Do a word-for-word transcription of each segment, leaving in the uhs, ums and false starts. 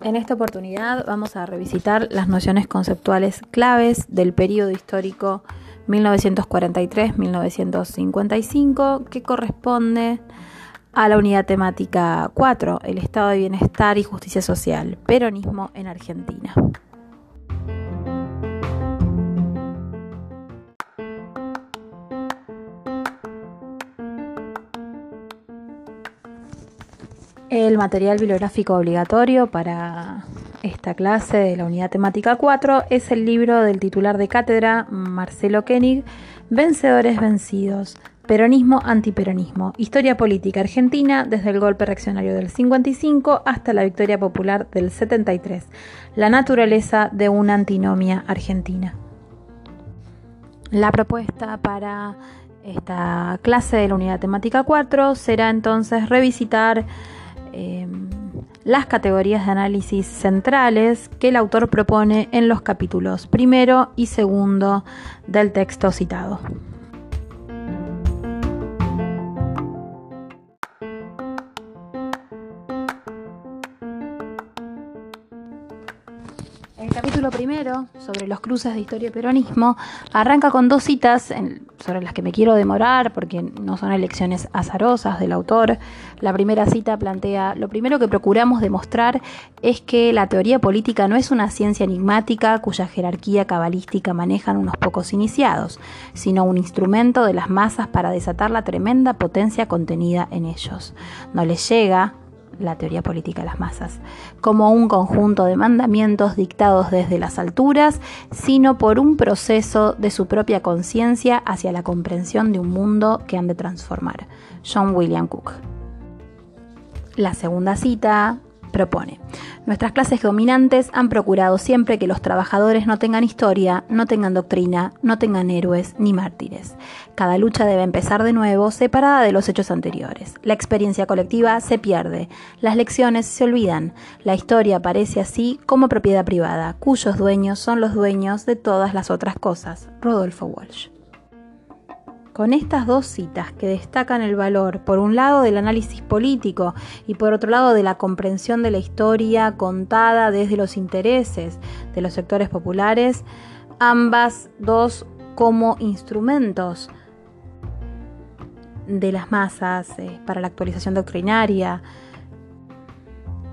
En esta oportunidad vamos a revisitar las nociones conceptuales claves del periodo histórico mil novecientos cuarenta y tres a mil novecientos cincuenta y cinco, que corresponde a la unidad temática cuatro, el Estado de Bienestar y Justicia Social, peronismo en Argentina. El material bibliográfico obligatorio para esta clase de la unidad temática cuatro es el libro del titular de cátedra, Marcelo Koenig, Vencedores vencidos, peronismo, antiperonismo, historia política argentina desde el golpe reaccionario del cincuenta y cinco hasta la victoria popular del setenta y tres, la naturaleza de una antinomia argentina. La propuesta para esta clase de la unidad temática cuatro será entonces revisitar Eh, las categorías de análisis centrales que el autor propone en los capítulos primero y segundo del texto citado. El capítulo primero, sobre los cruces de historia y peronismo, arranca con dos citas en, sobre las que me quiero demorar porque no son elecciones azarosas del autor. La primera cita plantea: lo primero que procuramos demostrar es que la teoría política no es una ciencia enigmática cuya jerarquía cabalística manejan unos pocos iniciados, sino un instrumento de las masas para desatar la tremenda potencia contenida en ellos. No les llega la teoría política de las masas como un conjunto de mandamientos dictados desde las alturas, sino por un proceso de su propia conciencia hacia la comprensión de un mundo que han de transformar. John William Cooke. La segunda cita propone: nuestras clases dominantes han procurado siempre que los trabajadores no tengan historia, no tengan doctrina, no tengan héroes ni mártires. Cada lucha debe empezar de nuevo, separada de los hechos anteriores. La experiencia colectiva se pierde, las lecciones se olvidan. La historia aparece así como propiedad privada, cuyos dueños son los dueños de todas las otras cosas. Rodolfo Walsh. Con estas dos citas que destacan el valor, por un lado, del análisis político y por otro lado de la comprensión de la historia contada desde los intereses de los sectores populares, ambas dos como instrumentos de las masas eh, para la actualización doctrinaria,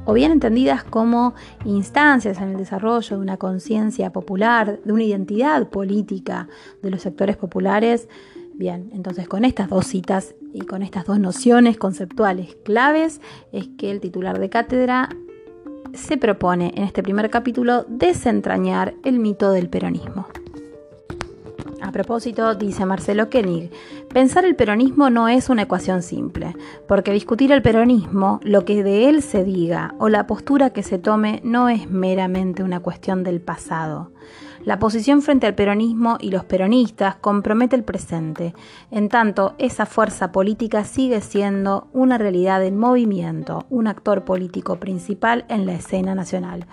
o bien entendidas como instancias en el desarrollo de una conciencia popular, de una identidad política de los sectores populares. Bien, entonces con estas dos citas y con estas dos nociones conceptuales claves es que el titular de cátedra se propone en este primer capítulo desentrañar el mito del peronismo. A propósito, dice Marcelo Koenig, pensar el peronismo no es una ecuación simple, porque discutir el peronismo, lo que de él se diga o la postura que se tome no es meramente una cuestión del pasado. La posición frente al peronismo y los peronistas compromete el presente. En tanto, esa fuerza política sigue siendo una realidad en movimiento, un actor político principal en la escena nacional.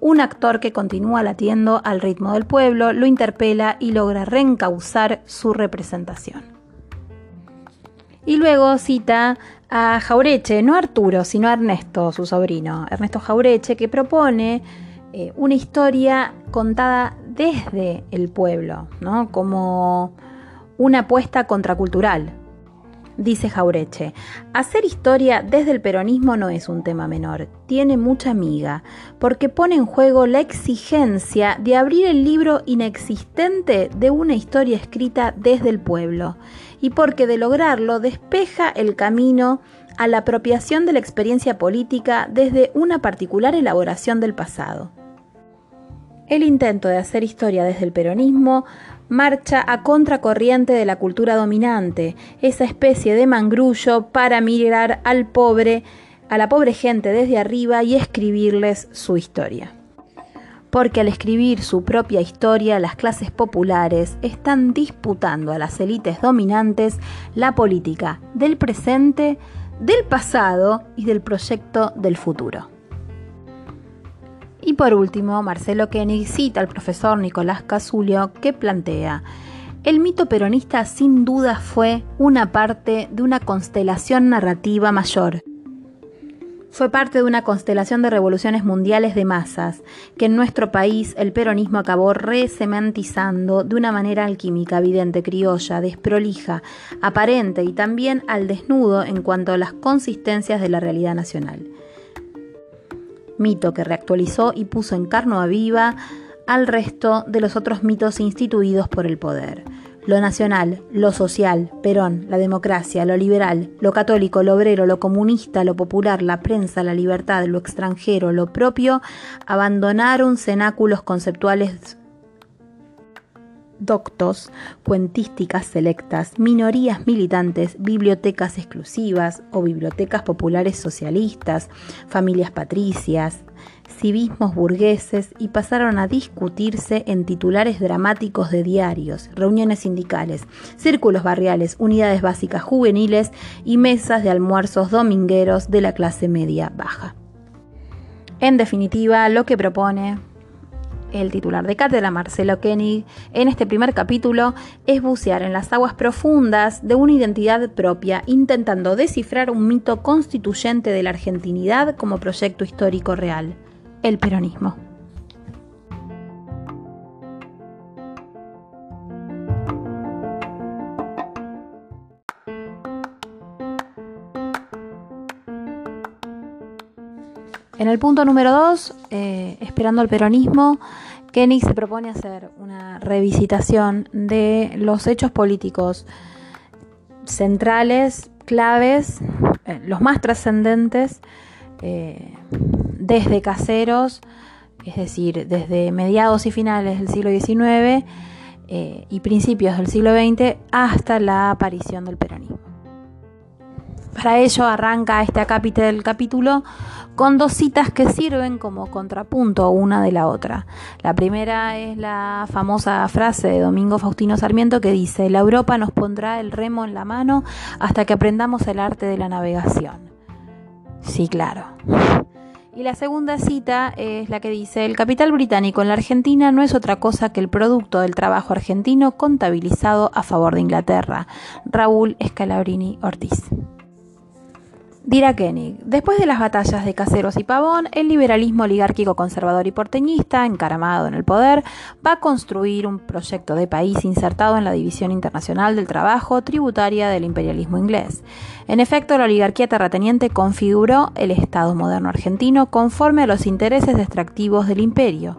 Un actor que continúa latiendo al ritmo del pueblo, lo interpela y logra reencauzar su representación. Y luego cita a Jauretche, no a Arturo, sino a Ernesto, su sobrino. Ernesto Jauretche, que propone eh, una historia contada desde el pueblo, ¿no? Como una apuesta contracultural. Dice Jauretche, hacer historia desde el peronismo no es un tema menor, tiene mucha miga, porque pone en juego la exigencia de abrir el libro inexistente de una historia escrita desde el pueblo, y porque de lograrlo despeja el camino a la apropiación de la experiencia política desde una particular elaboración del pasado. El intento de hacer historia desde el peronismo marcha a contracorriente de la cultura dominante, esa especie de mangrullo para mirar al pobre, a la pobre gente desde arriba y escribirles su historia. Porque al escribir su propia historia, las clases populares están disputando a las élites dominantes la política del presente, del pasado y del proyecto del futuro. Y por último, Marcelo Koenig cita al profesor Nicolás Casullo, que plantea: El mito peronista sin duda fue una parte de una constelación narrativa mayor. Fue parte de una constelación de revoluciones mundiales de masas, que en nuestro país el peronismo acabó resemantizando de una manera alquímica, evidente, criolla, desprolija, aparente y también al desnudo en cuanto a las consistencias de la realidad nacional. Mito que reactualizó y puso en carne viva al resto de los otros mitos instituidos por el poder. Lo nacional, lo social, Perón, la democracia, lo liberal, lo católico, lo obrero, lo comunista, lo popular, la prensa, la libertad, lo extranjero, lo propio, abandonaron cenáculos conceptuales doctos, cuentísticas selectas, minorías militantes, bibliotecas exclusivas o bibliotecas populares socialistas, familias patricias, civismos burgueses, y pasaron a discutirse en titulares dramáticos de diarios, reuniones sindicales, círculos barriales, unidades básicas juveniles y mesas de almuerzos domingueros de la clase media baja. En definitiva, lo que propone el titular de cátedra, Marcelo Koenig, en este primer capítulo es bucear en las aguas profundas de una identidad propia, intentando descifrar un mito constituyente de la argentinidad como proyecto histórico real: el peronismo. En el punto número dos, eh, esperando el peronismo, Koenig se propone hacer una revisitación de los hechos políticos centrales, claves, eh, los más trascendentes, eh, desde Caseros, es decir, desde mediados y finales del siglo diecinueve eh, y principios del siglo veinte, hasta la aparición del peronismo. Para ello arranca este acápite del capítulo con dos citas que sirven como contrapunto una de la otra. La primera es la famosa frase de Domingo Faustino Sarmiento que dice: "La Europa nos pondrá el remo en la mano hasta que aprendamos el arte de la navegación". Sí, claro. Y la segunda cita es la que dice: "El capital británico en la Argentina no es otra cosa que el producto del trabajo argentino contabilizado a favor de Inglaterra". Raúl Scalabrini Ortiz. Dirá Koenig: después de las batallas de Caseros y Pavón, el liberalismo oligárquico conservador y porteñista, encaramado en el poder, va a construir un proyecto de país insertado en la división internacional del trabajo, tributaria del imperialismo inglés. En efecto, la oligarquía terrateniente configuró el Estado moderno argentino conforme a los intereses extractivos del imperio,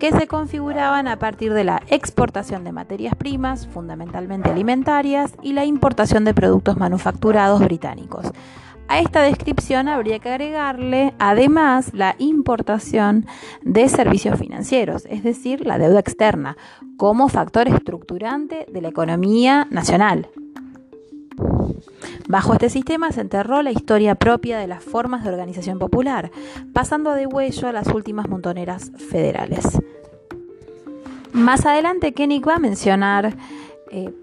que se configuraban a partir de la exportación de materias primas, fundamentalmente alimentarias, y la importación de productos manufacturados británicos. A esta descripción habría que agregarle, además, la importación de servicios financieros, es decir, la deuda externa, como factor estructurante de la economía nacional. Bajo este sistema se enterró la historia propia de las formas de organización popular, pasando de huello a las últimas montoneras federales. Más adelante, Koenig va a mencionar Eh,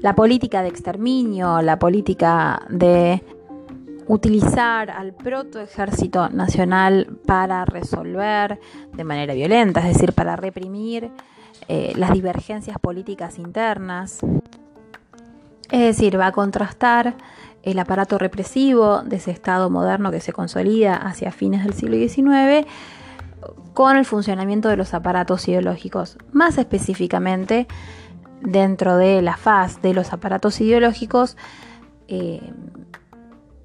la política de exterminio, la política de utilizar al protoejército nacional para resolver de manera violenta, es decir, para reprimir eh, las divergencias políticas internas. Es decir, va a contrastar el aparato represivo de ese Estado moderno que se consolida hacia fines del siglo diecinueve con el funcionamiento de los aparatos ideológicos, más específicamente dentro de la faz de los aparatos ideológicos, eh,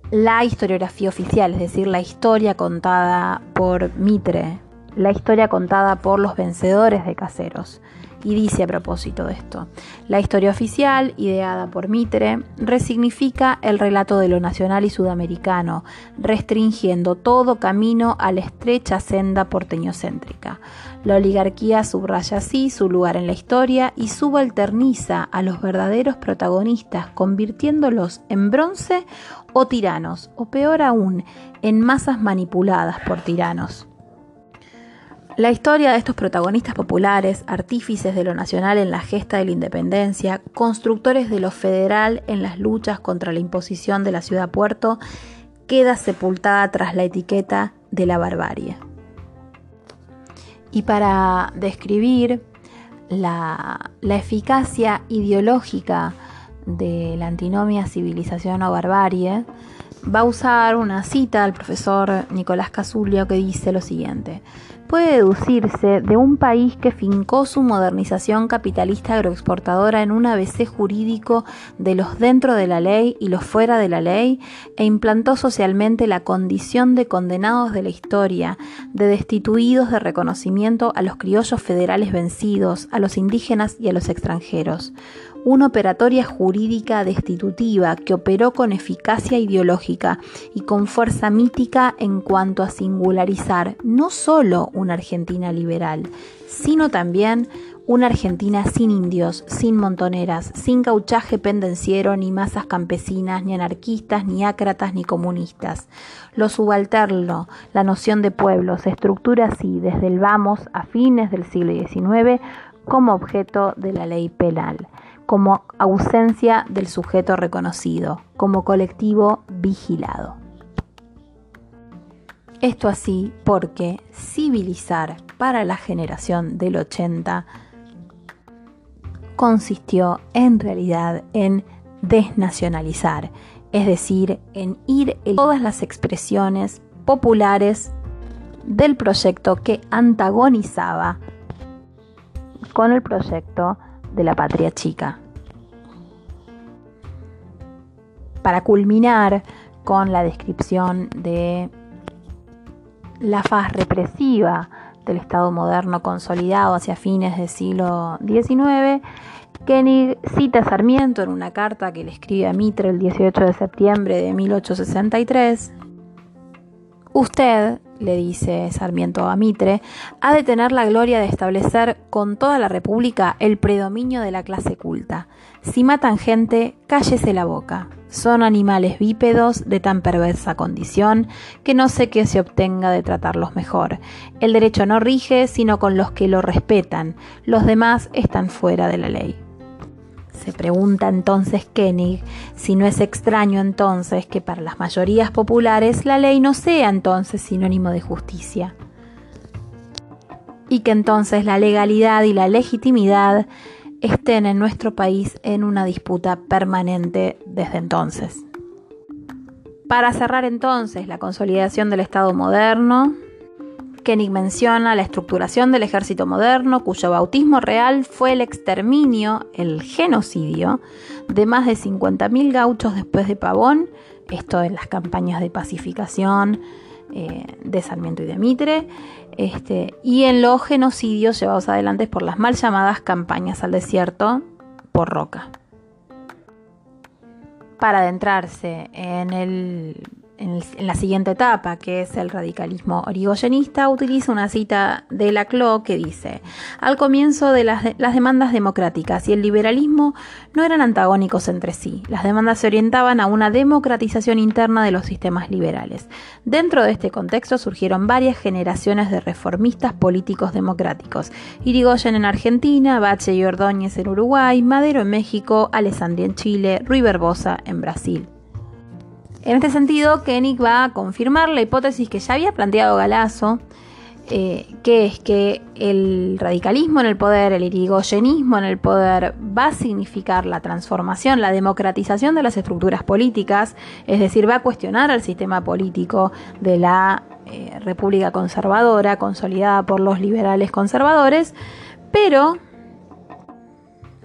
la historiografía oficial, es decir, la historia contada por Mitre, la historia contada por los vencedores de Caseros. Y dice a propósito de esto: la historia oficial, ideada por Mitre, resignifica el relato de lo nacional y sudamericano, restringiendo todo camino a la estrecha senda porteñocéntrica. La oligarquía subraya así su lugar en la historia y subalterniza a los verdaderos protagonistas, convirtiéndolos en bronce o tiranos, o peor aún, en masas manipuladas por tiranos. La historia de estos protagonistas populares, artífices de lo nacional en la gesta de la independencia, constructores de lo federal en las luchas contra la imposición de la ciudad-puerto, queda sepultada tras la etiqueta de la barbarie. Y para describir la, la eficacia ideológica de la antinomia civilización o barbarie, va a usar una cita al profesor Nicolás Casullo que dice lo siguiente: puede deducirse de un país que fincó su modernización capitalista agroexportadora en un A B C jurídico de los dentro de la ley y los fuera de la ley, e implantó socialmente la condición de condenados de la historia, de destituidos de reconocimiento a los criollos federales vencidos, a los indígenas y a los extranjeros. Una operatoria jurídica destitutiva que operó con eficacia ideológica y con fuerza mítica en cuanto a singularizar no solo una Argentina liberal, sino también una Argentina sin indios, sin montoneras, sin cauchaje pendenciero, ni masas campesinas, ni anarquistas, ni ácratas, ni comunistas. Lo subalterno, la noción de pueblo, se estructura así desde el vamos a fines del siglo diecinueve como objeto de la ley penal, como ausencia del sujeto reconocido, como colectivo vigilado. Esto así porque civilizar para la generación del ochenta consistió en realidad en desnacionalizar, es decir, en ir en todas las expresiones populares del proyecto que antagonizaba con el proyecto de la patria chica, para culminar con la descripción de la faz represiva del Estado moderno consolidado hacia fines del siglo diecinueve. Koenig cita a Sarmiento en una carta que le escribe a Mitre el dieciocho de septiembre de mil ochocientos sesenta y tres. Usted, le dice Sarmiento a Mitre, ha de tener la gloria de establecer con toda la República el predominio de la clase culta. Si matan gente, cállese la boca. Son animales bípedos de tan perversa condición que no sé qué se obtenga de tratarlos mejor. El derecho no rige sino con los que lo respetan. Los demás están fuera de la ley. Se pregunta entonces Koenig si no es extraño entonces que para las mayorías populares la ley no sea entonces sinónimo de justicia, y que entonces la legalidad y la legitimidad estén en nuestro país en una disputa permanente desde entonces. Para cerrar entonces la consolidación del Estado moderno, Koenig menciona la estructuración del ejército moderno, cuyo bautismo real fue el exterminio, el genocidio, de más de cincuenta mil gauchos después de Pavón, esto en las campañas de pacificación eh, de Sarmiento y de Mitre, este, y en los genocidios llevados adelante por las mal llamadas campañas al desierto por Roca. Para adentrarse en el... En la siguiente etapa, que es el radicalismo irigoyenista, utiliza una cita de Laclau que dice: al comienzo de las, de las demandas democráticas y el liberalismo no eran antagónicos entre sí. Las demandas se orientaban a una democratización interna de los sistemas liberales. Dentro de este contexto surgieron varias generaciones de reformistas políticos democráticos: Irigoyen en Argentina, Bache y Ordóñez en Uruguay, Madero en México, Alessandri en Chile, Rui Barbosa en Brasil. En este sentido, Koenig va a confirmar la hipótesis que ya había planteado Galasso, eh, que es que el radicalismo en el poder, el irigoyenismo en el poder, va a significar la transformación, la democratización de las estructuras políticas, es decir, va a cuestionar al sistema político de la eh, República Conservadora, consolidada por los liberales conservadores, pero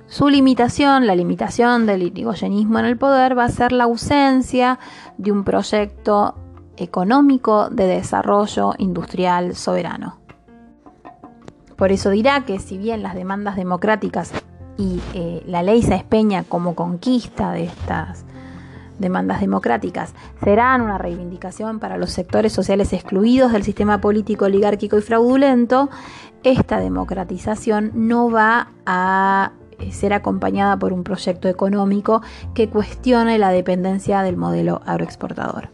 su limitación, la limitación del irigoyenismo en el poder, va a ser la ausencia de un proyecto económico de desarrollo industrial soberano. Por eso dirá que si bien las demandas democráticas y eh, la ley Sáenz Peña como conquista de estas demandas democráticas serán una reivindicación para los sectores sociales excluidos del sistema político oligárquico y fraudulento, esta democratización no va a ser acompañada por un proyecto económico que cuestione la dependencia del modelo agroexportador.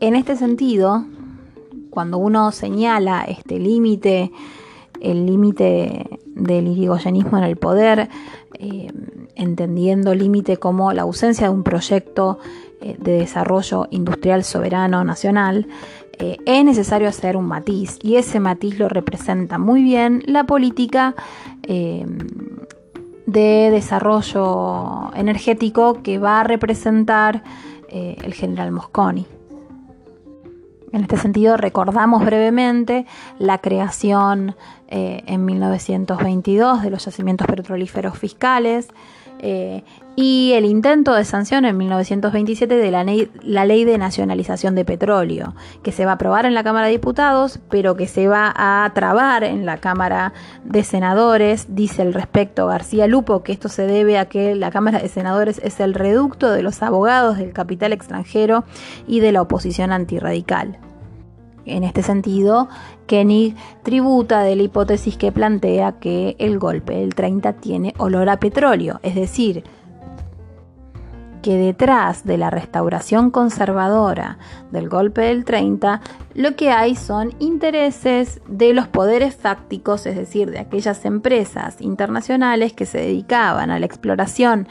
En este sentido, cuando uno señala este límite, el límite del irigoyenismo en el poder, eh, entendiendo límite como la ausencia de un proyecto eh, de desarrollo industrial soberano nacional, eh, es necesario hacer un matiz, y ese matiz lo representa muy bien la política eh, de desarrollo energético que va a representar eh, el general Mosconi. En este sentido, recordamos brevemente la creación eh, en mil novecientos veintidós de los yacimientos petrolíferos fiscales eh, y el intento de sanción en mil novecientos veintisiete de la, ne- la Ley de Nacionalización de Petróleo, que se va a aprobar en la Cámara de Diputados, pero que se va a trabar en la Cámara de Senadores. Dice al respecto García Lupo que esto se debe a que la Cámara de Senadores es el reducto de los abogados del capital extranjero y de la oposición antirradical. En este sentido, Koenig tributa de la hipótesis que plantea que el golpe del treinta tiene olor a petróleo, es decir, que detrás de la restauración conservadora del golpe del treinta, lo que hay son intereses de los poderes fácticos, es decir, de aquellas empresas internacionales que se dedicaban a la exploración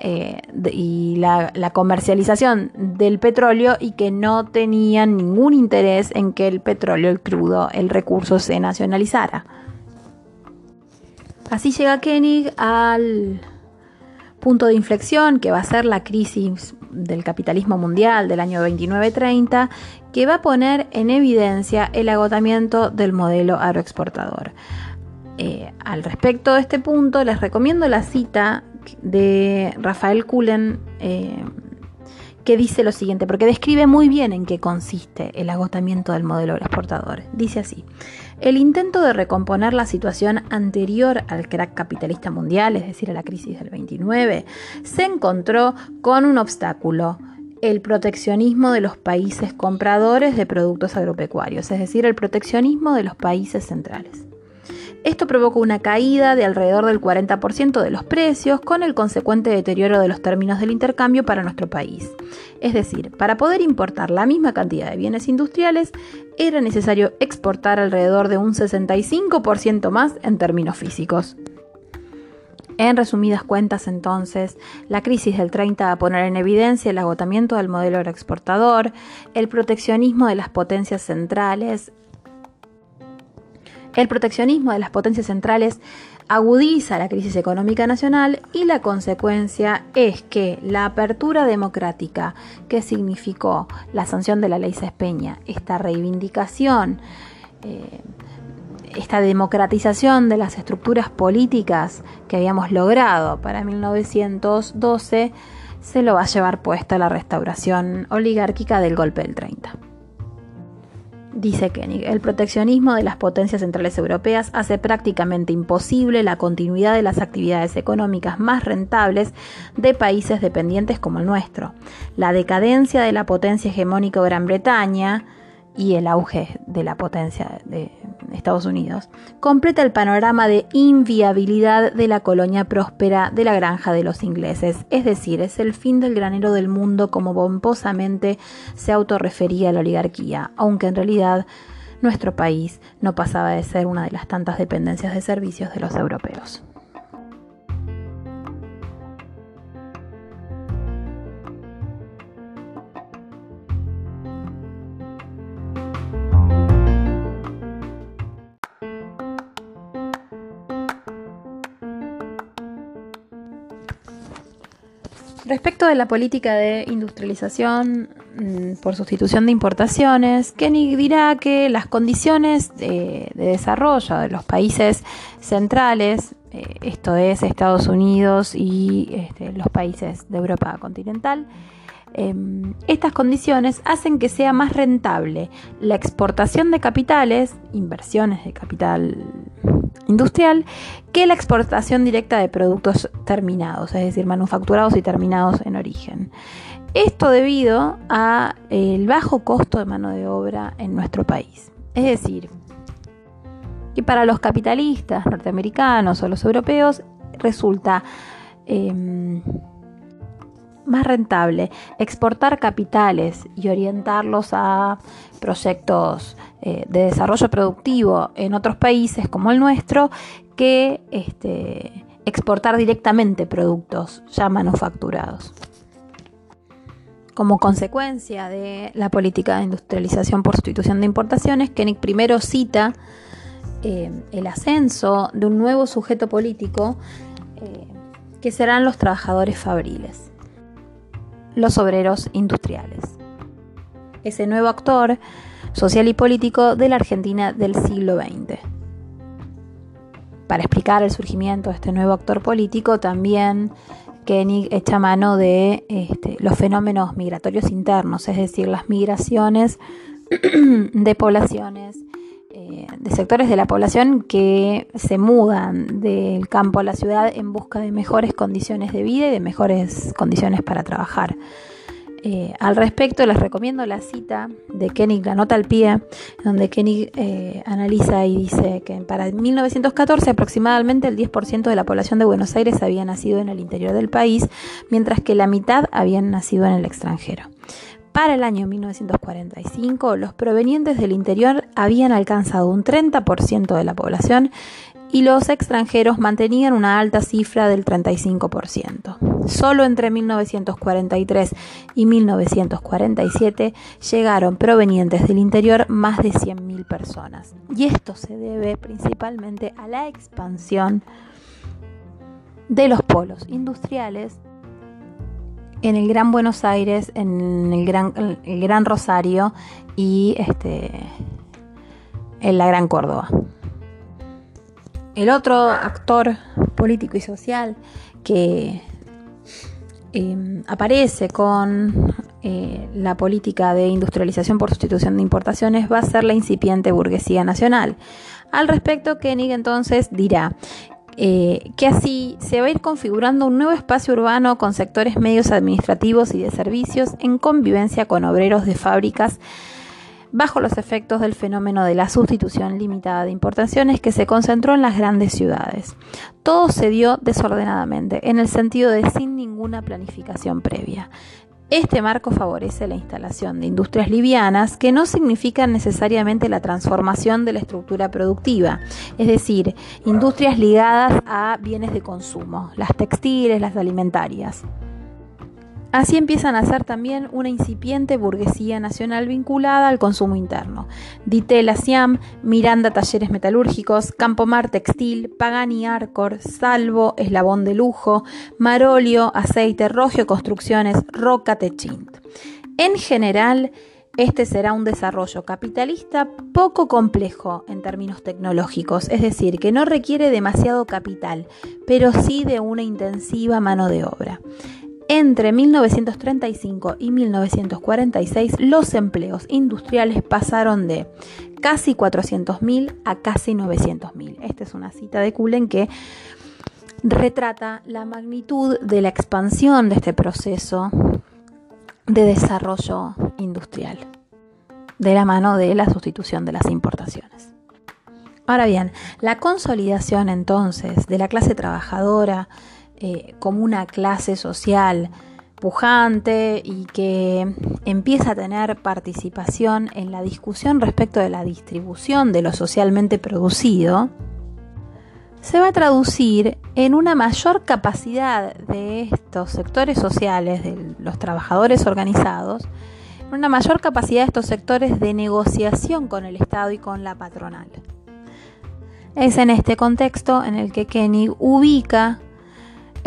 eh, de, y la, la comercialización del petróleo, y que no tenían ningún interés en que el petróleo, el crudo, el recurso, se nacionalizara. Así llega Koenig al punto de inflexión que va a ser la crisis del capitalismo mundial del año veintinueve treinta, que va a poner en evidencia el agotamiento del modelo agroexportador. Eh, al respecto de este punto, les recomiendo la cita de Rafael Cullen eh, que dice lo siguiente, porque describe muy bien en qué consiste el agotamiento del modelo agroexportador. Dice así: el intento de recomponer la situación anterior al crack capitalista mundial, es decir, a la crisis del veintinueve, se encontró con un obstáculo: el proteccionismo de los países compradores de productos agropecuarios, es decir, el proteccionismo de los países centrales. Esto provocó una caída de alrededor del cuarenta por ciento de los precios, con el consecuente deterioro de los términos del intercambio para nuestro país. Es decir, para poder importar la misma cantidad de bienes industriales, era necesario exportar alrededor de un sesenta y cinco por ciento más en términos físicos. En resumidas cuentas, entonces, la crisis del treinta va a poner en evidencia el agotamiento del modelo agroexportador, el proteccionismo de las potencias centrales. El proteccionismo de las potencias centrales agudiza la crisis económica nacional, y la consecuencia es que la apertura democrática que significó la sanción de la Ley Sáenz Peña, esta reivindicación, eh, esta democratización de las estructuras políticas que habíamos logrado para mil novecientos doce, se lo va a llevar puesta la restauración oligárquica del golpe del treinta. Dice Koenig, el proteccionismo de las potencias centrales europeas hace prácticamente imposible la continuidad de las actividades económicas más rentables de países dependientes como el nuestro. La decadencia de la potencia hegemónica Gran Bretaña y el auge de la potencia de Estados Unidos completa el panorama de inviabilidad de la colonia próspera de la granja de los ingleses, es decir, es el fin del granero del mundo, como pomposamente se autorrefería la oligarquía, aunque en realidad nuestro país no pasaba de ser una de las tantas dependencias de servicios de los europeos. Respecto de la política de industrialización por sustitución de importaciones, Koenig dirá que las condiciones de, de desarrollo de los países centrales, eh, esto es Estados Unidos y este, los países de Europa continental, eh, estas condiciones hacen que sea más rentable la exportación de capitales, inversiones de capital industrial, que la exportación directa de productos terminados, es decir, manufacturados y terminados en origen. Esto debido a el bajo costo de mano de obra en nuestro país. Es decir, que para los capitalistas norteamericanos o los europeos resulta eh, más rentable exportar capitales y orientarlos a proyectos eh, de desarrollo productivo en otros países como el nuestro, que este, exportar directamente productos ya manufacturados. Como consecuencia de la política de industrialización por sustitución de importaciones, Koenig primero cita eh, el ascenso de un nuevo sujeto político eh, que serán los trabajadores fabriles, los obreros industriales. Ese nuevo actor social y político de la Argentina del siglo veinte. Para explicar el surgimiento de este nuevo actor político, también Koenig echa mano de este, los fenómenos migratorios internos, es decir, las migraciones de poblaciones, eh, de sectores de la población que se mudan del campo a la ciudad en busca de mejores condiciones de vida y de mejores condiciones para trabajar. Eh, al respecto, les recomiendo la cita de Koenig, la nota al pie, donde Koenig eh, analiza y dice que para mil novecientos catorce aproximadamente el diez por ciento de la población de Buenos Aires había nacido en el interior del país, mientras que la mitad habían nacido en el extranjero. Para el año mil novecientos cuarenta y cinco, los provenientes del interior habían alcanzado un treinta por ciento de la población y los extranjeros mantenían una alta cifra del treinta y cinco por ciento. Solo entre mil novecientos cuarenta y tres y mil novecientos cuarenta y siete llegaron provenientes del interior más de cien mil personas. Y esto se debe principalmente a la expansión de los polos industriales en el Gran Buenos Aires, en el Gran, el Gran Rosario y este, en la Gran Córdoba. El otro actor político y social que eh, aparece con eh, la política de industrialización por sustitución de importaciones va a ser la incipiente burguesía nacional. Al respecto, Koenig entonces dirá eh, que así se va a ir configurando un nuevo espacio urbano con sectores medios administrativos y de servicios en convivencia con obreros de fábricas bajo los efectos del fenómeno de la sustitución limitada de importaciones que se concentró en las grandes ciudades. Todo se dio desordenadamente, en el sentido de sin ninguna planificación previa. Este marco favorece la instalación de industrias livianas que no significan necesariamente la transformación de la estructura productiva, es decir, industrias ligadas a bienes de consumo, las textiles, las alimentarias. Así empiezan a ser también una incipiente burguesía nacional vinculada al consumo interno. Dittel, Siam, Miranda Talleres Metalúrgicos, Campomar Textil, Pagani Arcor, Salvo, Eslabón de Lujo, Marolio, Aceite, Rogio Construcciones, Roca Techint. En general, este será un desarrollo capitalista poco complejo en términos tecnológicos, es decir, que no requiere demasiado capital, pero sí de una intensiva mano de obra. Entre mil novecientos treinta y cinco y mil novecientos cuarenta y seis, los empleos industriales pasaron de casi cuatrocientos mil a casi novecientos mil. Esta es una cita de Cullen que retrata la magnitud de la expansión de este proceso de desarrollo industrial, de la mano de la sustitución de las importaciones. Ahora bien, la consolidación entonces de la clase trabajadora Eh, como una clase social pujante y que empieza a tener participación en la discusión respecto de la distribución de lo socialmente producido, se va a traducir en una mayor capacidad de estos sectores sociales, de los trabajadores organizados, en una mayor capacidad de estos sectores de negociación con el Estado y con la patronal. Es en este contexto en el que Koenig ubica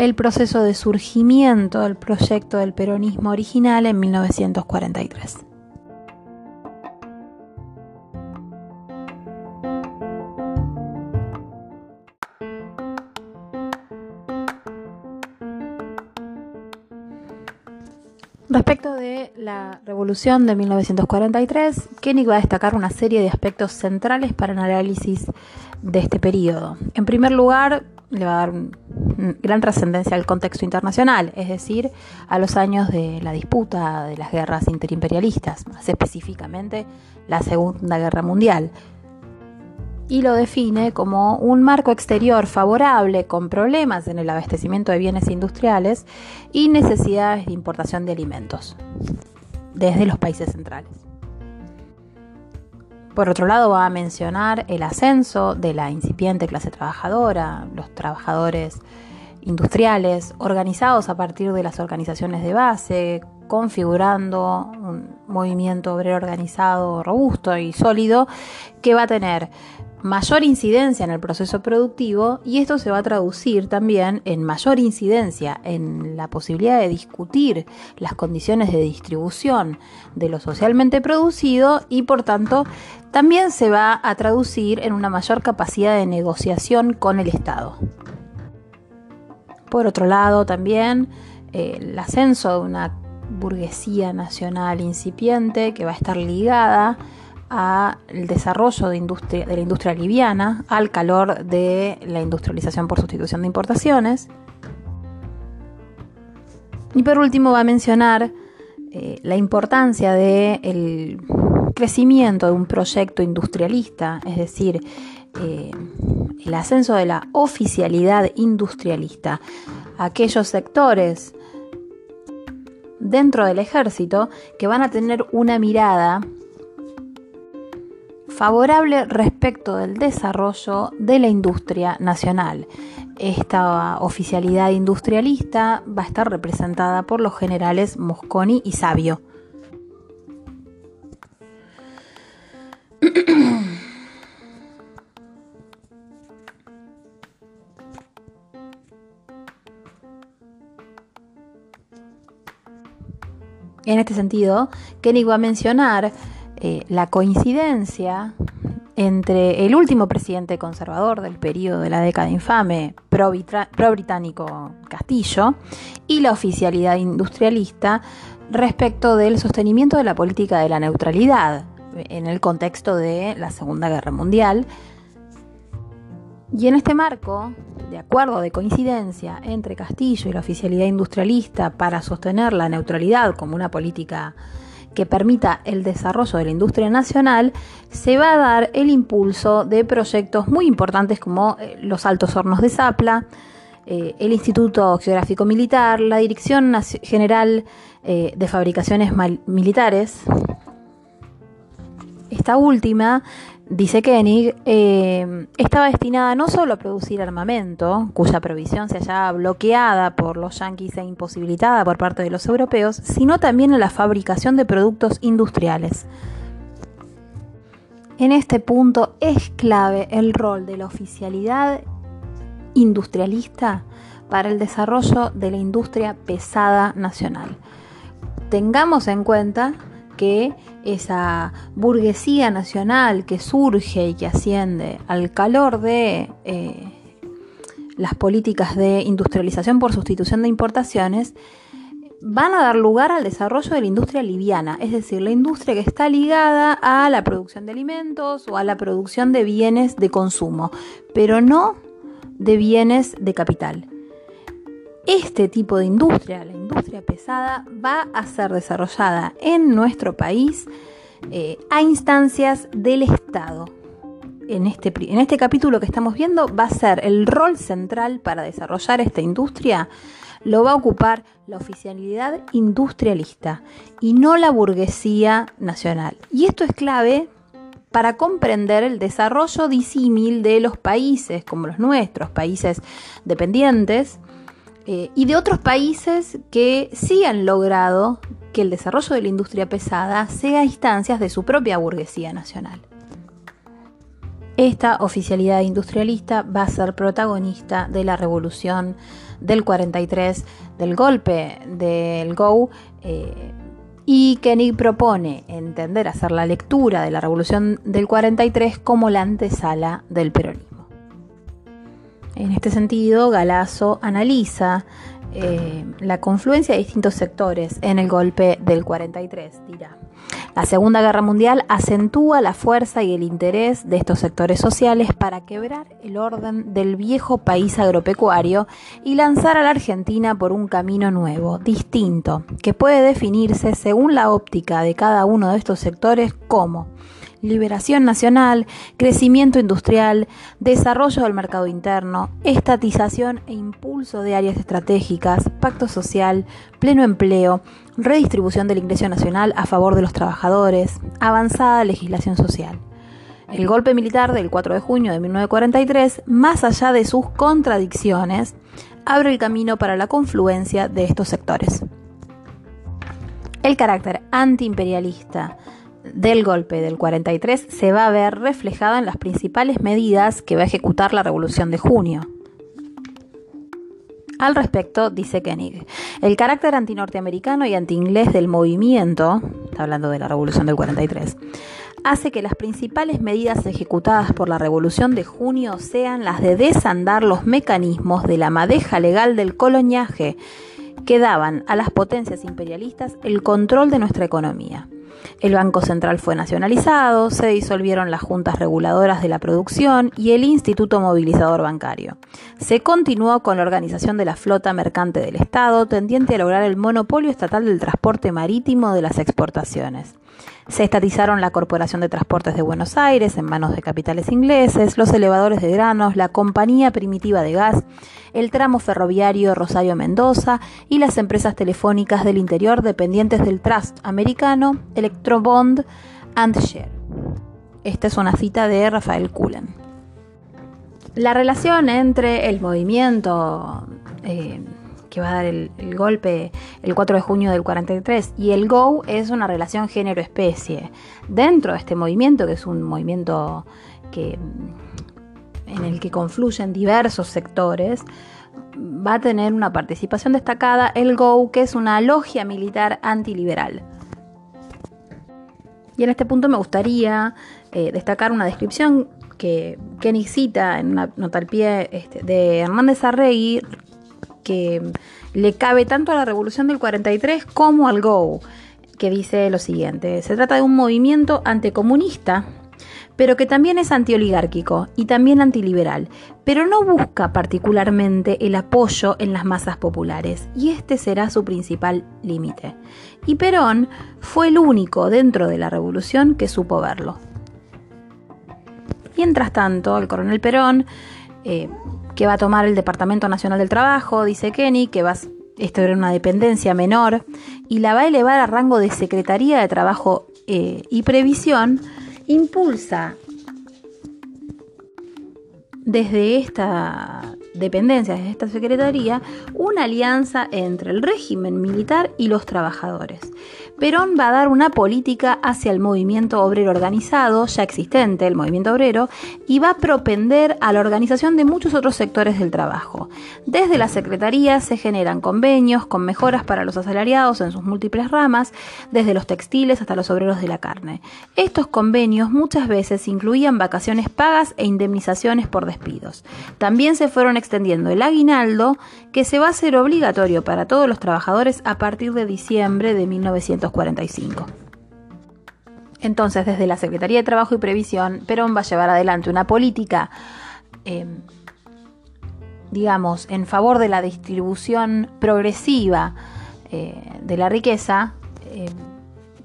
el proceso de surgimiento del proyecto del peronismo original en mil novecientos cuarenta y tres. Respecto de la revolución de mil novecientos cuarenta y tres, Koenig va a destacar una serie de aspectos centrales para el análisis de este periodo. En primer lugar, le va a dar gran trascendencia al contexto internacional, es decir, a los años de la disputa de las guerras interimperialistas, más específicamente la Segunda Guerra Mundial, y lo define como un marco exterior favorable con problemas en el abastecimiento de bienes industriales y necesidades de importación de alimentos desde los países centrales. Por otro lado, va a mencionar el ascenso de la incipiente clase trabajadora, los trabajadores industriales, organizados a partir de las organizaciones de base, configurando un movimiento obrero organizado, robusto y sólido, que va a tener mayor incidencia en el proceso productivo, y esto se va a traducir también en mayor incidencia en la posibilidad de discutir las condiciones de distribución de lo socialmente producido, y por tanto también se va a traducir en una mayor capacidad de negociación con el Estado. Por otro lado, también eh, el ascenso de una burguesía nacional incipiente que va a estar ligada al desarrollo de, industria, de la industria liviana, al calor de la industrialización por sustitución de importaciones. Y por último va a mencionar eh, la importancia del crecimiento de un proyecto industrialista, es decir, eh, el ascenso de la oficialidad industrialista. Aquellos sectores dentro del ejército que van a tener una mirada favorable respecto del desarrollo de la industria nacional. Esta oficialidad industrialista va a estar representada por los generales Mosconi y Savio. En este sentido, Koenig va a mencionar eh, la coincidencia entre el último presidente conservador del periodo de la década infame, pro-británico Castillo, y la oficialidad industrialista respecto del sostenimiento de la política de la neutralidad en el contexto de la Segunda Guerra Mundial. Y en este marco, de acuerdo de coincidencia entre Castillo y la oficialidad industrialista para sostener la neutralidad como una política que permita el desarrollo de la industria nacional, se va a dar el impulso de proyectos muy importantes como los Altos Hornos de Zapla, eh, el Instituto Geográfico Militar, la Dirección General eh, de Fabricaciones Mal- Militares. Esta última, dice Koenig, eh, estaba destinada no solo a producir armamento, cuya provisión se hallaba bloqueada por los yanquis e imposibilitada por parte de los europeos, sino también a la fabricación de productos industriales. En este punto es clave el rol de la oficialidad industrialista para el desarrollo de la industria pesada nacional. Tengamos en cuenta que esa burguesía nacional que surge y que asciende al calor de eh, las políticas de industrialización por sustitución de importaciones van a dar lugar al desarrollo de la industria liviana, es decir, la industria que está ligada a la producción de alimentos o a la producción de bienes de consumo, pero no de bienes de capital. Este tipo de industria, la industria pesada, va a ser desarrollada en nuestro país eh, a instancias del Estado. En este, en este capítulo que estamos viendo va a ser el rol central para desarrollar esta industria, lo va a ocupar la oficialidad industrialista y no la burguesía nacional. Y esto es clave para comprender el desarrollo disímil de los países como los nuestros, países dependientes, Eh, y de otros países que sí han logrado que el desarrollo de la industria pesada sea a instancias de su propia burguesía nacional. Esta oficialidad industrialista va a ser protagonista de la revolución del cuarenta y tres, del golpe del G O U, eh, y Koenig propone entender, hacer la lectura de la revolución del cuarenta y tres como la antesala del peronismo. En este sentido, Galasso analiza eh, la confluencia de distintos sectores en el golpe del cuarenta y tres. Dirá: la Segunda Guerra Mundial acentúa la fuerza y el interés de estos sectores sociales para quebrar el orden del viejo país agropecuario y lanzar a la Argentina por un camino nuevo, distinto, que puede definirse según la óptica de cada uno de estos sectores como liberación nacional, crecimiento industrial, desarrollo del mercado interno, estatización e impulso de áreas estratégicas, pacto social, pleno empleo, redistribución del ingreso nacional a favor de los trabajadores, avanzada legislación social. El golpe militar del cuatro de junio de mil novecientos cuarenta y tres, más allá de sus contradicciones, abre el camino para la confluencia de estos sectores. El carácter antiimperialista del golpe del cuarenta y tres se va a ver reflejado en las principales medidas que va a ejecutar la Revolución de Junio. Al respecto, dice Koenig, el carácter antinorteamericano y antiinglés del movimiento, está hablando de la Revolución del cuarenta y tres, hace que las principales medidas ejecutadas por la Revolución de Junio sean las de desandar los mecanismos de la madeja legal del coloniaje que daban a las potencias imperialistas el control de nuestra economía. El Banco Central fue nacionalizado, se disolvieron las juntas reguladoras de la producción y el Instituto Movilizador Bancario. Se continuó con la organización de la flota mercante del Estado, tendiente a lograr el monopolio estatal del transporte marítimo de las exportaciones. Se estatizaron la Corporación de Transportes de Buenos Aires en manos de capitales ingleses, los elevadores de granos, la Compañía Primitiva de Gas, el tramo ferroviario Rosario-Mendoza y las empresas telefónicas del interior dependientes del Trust americano, Electrobond and Share. Esta es una cita de Rafael Cullen. La relación entre el movimiento eh, que va a dar el, el golpe el cuatro de junio del cuarenta y tres y el G O U es una relación género-especie. Dentro de este movimiento, que es un movimiento que, en el que confluyen diversos sectores, va a tener una participación destacada el G O U, que es una logia militar antiliberal. Y en este punto me gustaría eh, destacar una descripción que Koenig cita en una nota al pie este, de Hernández Arregui, que le cabe tanto a la Revolución del cuarenta y tres como al G O U, que dice lo siguiente: se trata de un movimiento anticomunista, pero que también es antioligárquico y también antiliberal, pero no busca particularmente el apoyo en las masas populares, y este será su principal límite. Y Perón fue el único dentro de la Revolución que supo verlo. Mientras tanto, el coronel Perón, eh, que va a tomar el Departamento Nacional del Trabajo, dice Koenig, que va a estar en una dependencia menor y la va a elevar a rango de Secretaría de Trabajo eh, y Previsión, impulsa desde esta dependencia, desde esta secretaría, una alianza entre el régimen militar y los trabajadores. Perón va a dar una política hacia el movimiento obrero organizado, ya existente, el movimiento obrero, y va a propender a la organización de muchos otros sectores del trabajo. Desde la Secretaría se generan convenios con mejoras para los asalariados en sus múltiples ramas, desde los textiles hasta los obreros de la carne. Estos convenios muchas veces incluían vacaciones pagas e indemnizaciones por despidos. También se fueron extendiendo el aguinaldo, que se va a hacer obligatorio para todos los trabajadores a partir de diciembre de mil novecientos cuarenta y cinco. Entonces, desde la Secretaría de Trabajo y Previsión, Perón va a llevar adelante una política, eh, digamos, en favor de la distribución progresiva eh, de la riqueza, eh,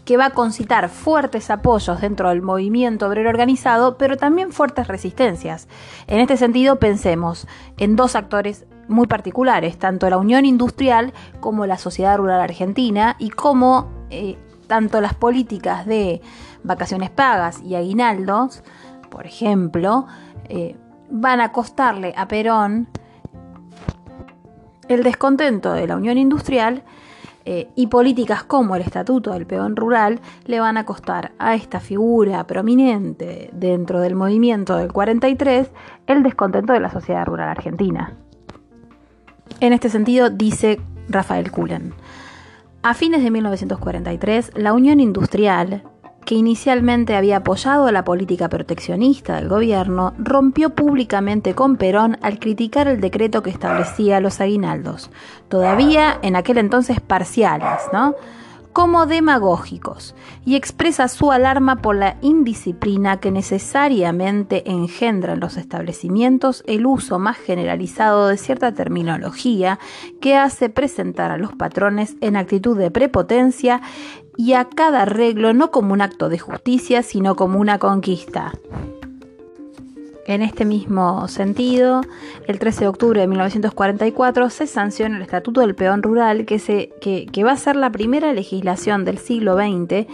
que va a concitar fuertes apoyos dentro del movimiento obrero organizado, pero también fuertes resistencias. En este sentido, pensemos en dos actores muy particulares, tanto la Unión Industrial como la Sociedad Rural Argentina, y cómo eh, tanto las políticas de vacaciones pagas y aguinaldos, por ejemplo, eh, van a costarle a Perón el descontento de la Unión Industrial. Eh, y políticas como el Estatuto del Peón Rural le van a costar a esta figura prominente dentro del movimiento del cuarenta y tres el descontento de la Sociedad Rural Argentina. En este sentido, dice Rafael Cullen, a fines de mil novecientos cuarenta y tres, la Unión Industrial, que inicialmente había apoyado la política proteccionista del gobierno, rompió públicamente con Perón al criticar el decreto que establecía los aguinaldos, todavía en aquel entonces parciales, ¿no?, como demagógicos, y expresa su alarma por la indisciplina que necesariamente engendra en los establecimientos el uso más generalizado de cierta terminología que hace presentar a los patrones en actitud de prepotencia y a cada arreglo no como un acto de justicia, sino como una conquista. En este mismo sentido, el trece de octubre de mil novecientos cuarenta y cuatro se sanciona el Estatuto del Peón Rural, que, se, que, que va a ser la primera legislación del siglo veinte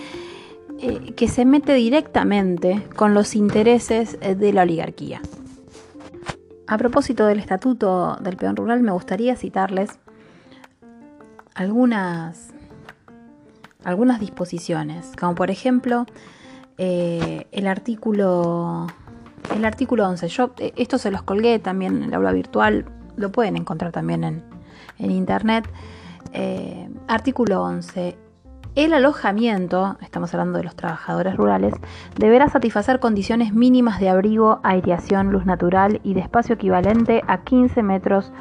eh, que se mete directamente con los intereses de la oligarquía. A propósito del Estatuto del Peón Rural, me gustaría citarles algunas algunas disposiciones, como por ejemplo eh, el artículo el artículo once. Yo esto se los colgué también en el aula virtual, lo pueden encontrar también en, en internet. Eh, artículo once. El alojamiento, estamos hablando de los trabajadores rurales, deberá satisfacer condiciones mínimas de abrigo, aireación, luz natural y de espacio equivalente a quince metros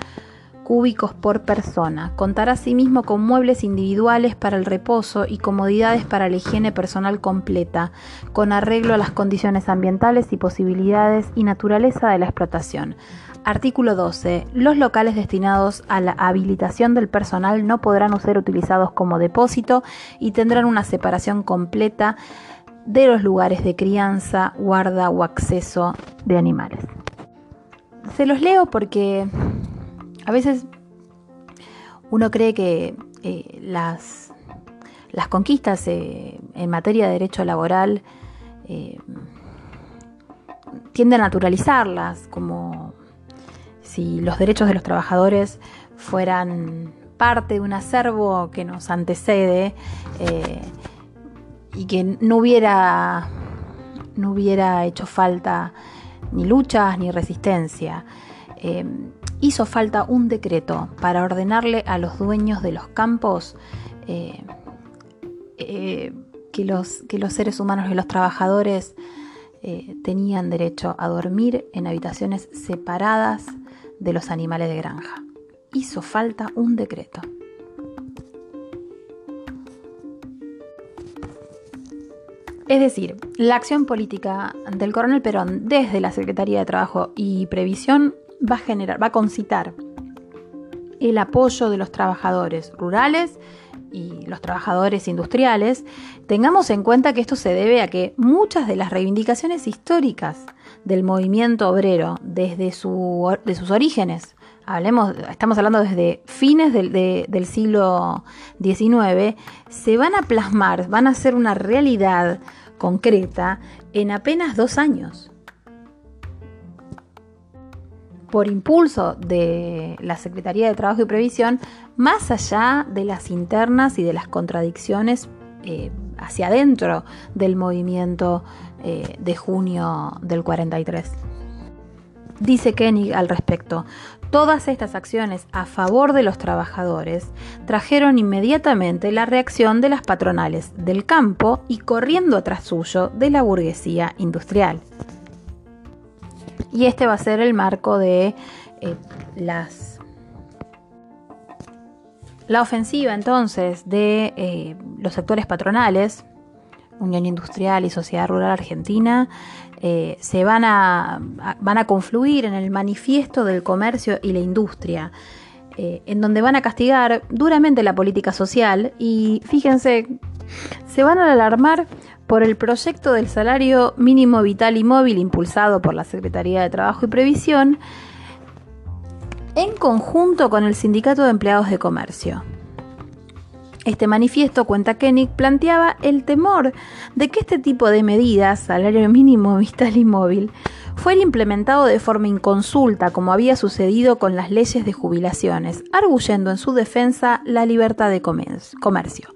cúbicos por persona. Contará asimismo con muebles individuales para el reposo y comodidades para la higiene personal completa, con arreglo a las condiciones ambientales y posibilidades y naturaleza de la explotación. Artículo doce. Los locales destinados a la habilitación del personal no podrán ser utilizados como depósito y tendrán una separación completa de los lugares de crianza, guarda o acceso de animales. Se los leo porque a veces uno cree que eh, las, las conquistas eh, en materia de derecho laboral eh, tienden a naturalizarlas, como si los derechos de los trabajadores fueran parte de un acervo que nos antecede eh, y que no hubiera, no hubiera hecho falta ni luchas ni resistencia. Eh, hizo falta un decreto para ordenarle a los dueños de los campos eh, eh, que, los, que los seres humanos y los trabajadores eh, tenían derecho a dormir en habitaciones separadas de los animales de granja. Hizo falta un decreto. Es decir, la acción política del coronel Perón desde la Secretaría de Trabajo y Previsión va a generar, va a concitar el apoyo de los trabajadores rurales y los trabajadores industriales. Tengamos en cuenta que esto se debe a que muchas de las reivindicaciones históricas del movimiento obrero desde su, de sus orígenes, hablemos, estamos hablando desde fines del, de, del siglo diecinueve, se van a plasmar, van a ser una realidad concreta en apenas dos años. Por impulso de la Secretaría de Trabajo y Previsión, más allá de las internas y de las contradicciones eh, hacia adentro del movimiento eh, de junio del cuarenta y tres. Dice Koenig al respecto: todas estas acciones a favor de los trabajadores trajeron inmediatamente la reacción de las patronales del campo y, corriendo atrás suyo, de la burguesía industrial. Y este va a ser el marco de eh, las, la ofensiva entonces de eh, los sectores patronales, Unión Industrial y Sociedad Rural Argentina, eh, se van a, a, van a confluir en el Manifiesto del Comercio y la Industria, eh, en donde van a castigar duramente la política social y, fíjense, se van a alarmar por el proyecto del salario mínimo vital y móvil impulsado por la Secretaría de Trabajo y Previsión en conjunto con el Sindicato de Empleados de Comercio. Este manifiesto, cuenta Koenig, planteaba el temor de que este tipo de medidas, salario mínimo vital y móvil, fuera implementado de forma inconsulta, como había sucedido con las leyes de jubilaciones, arguyendo en su defensa la libertad de comercio.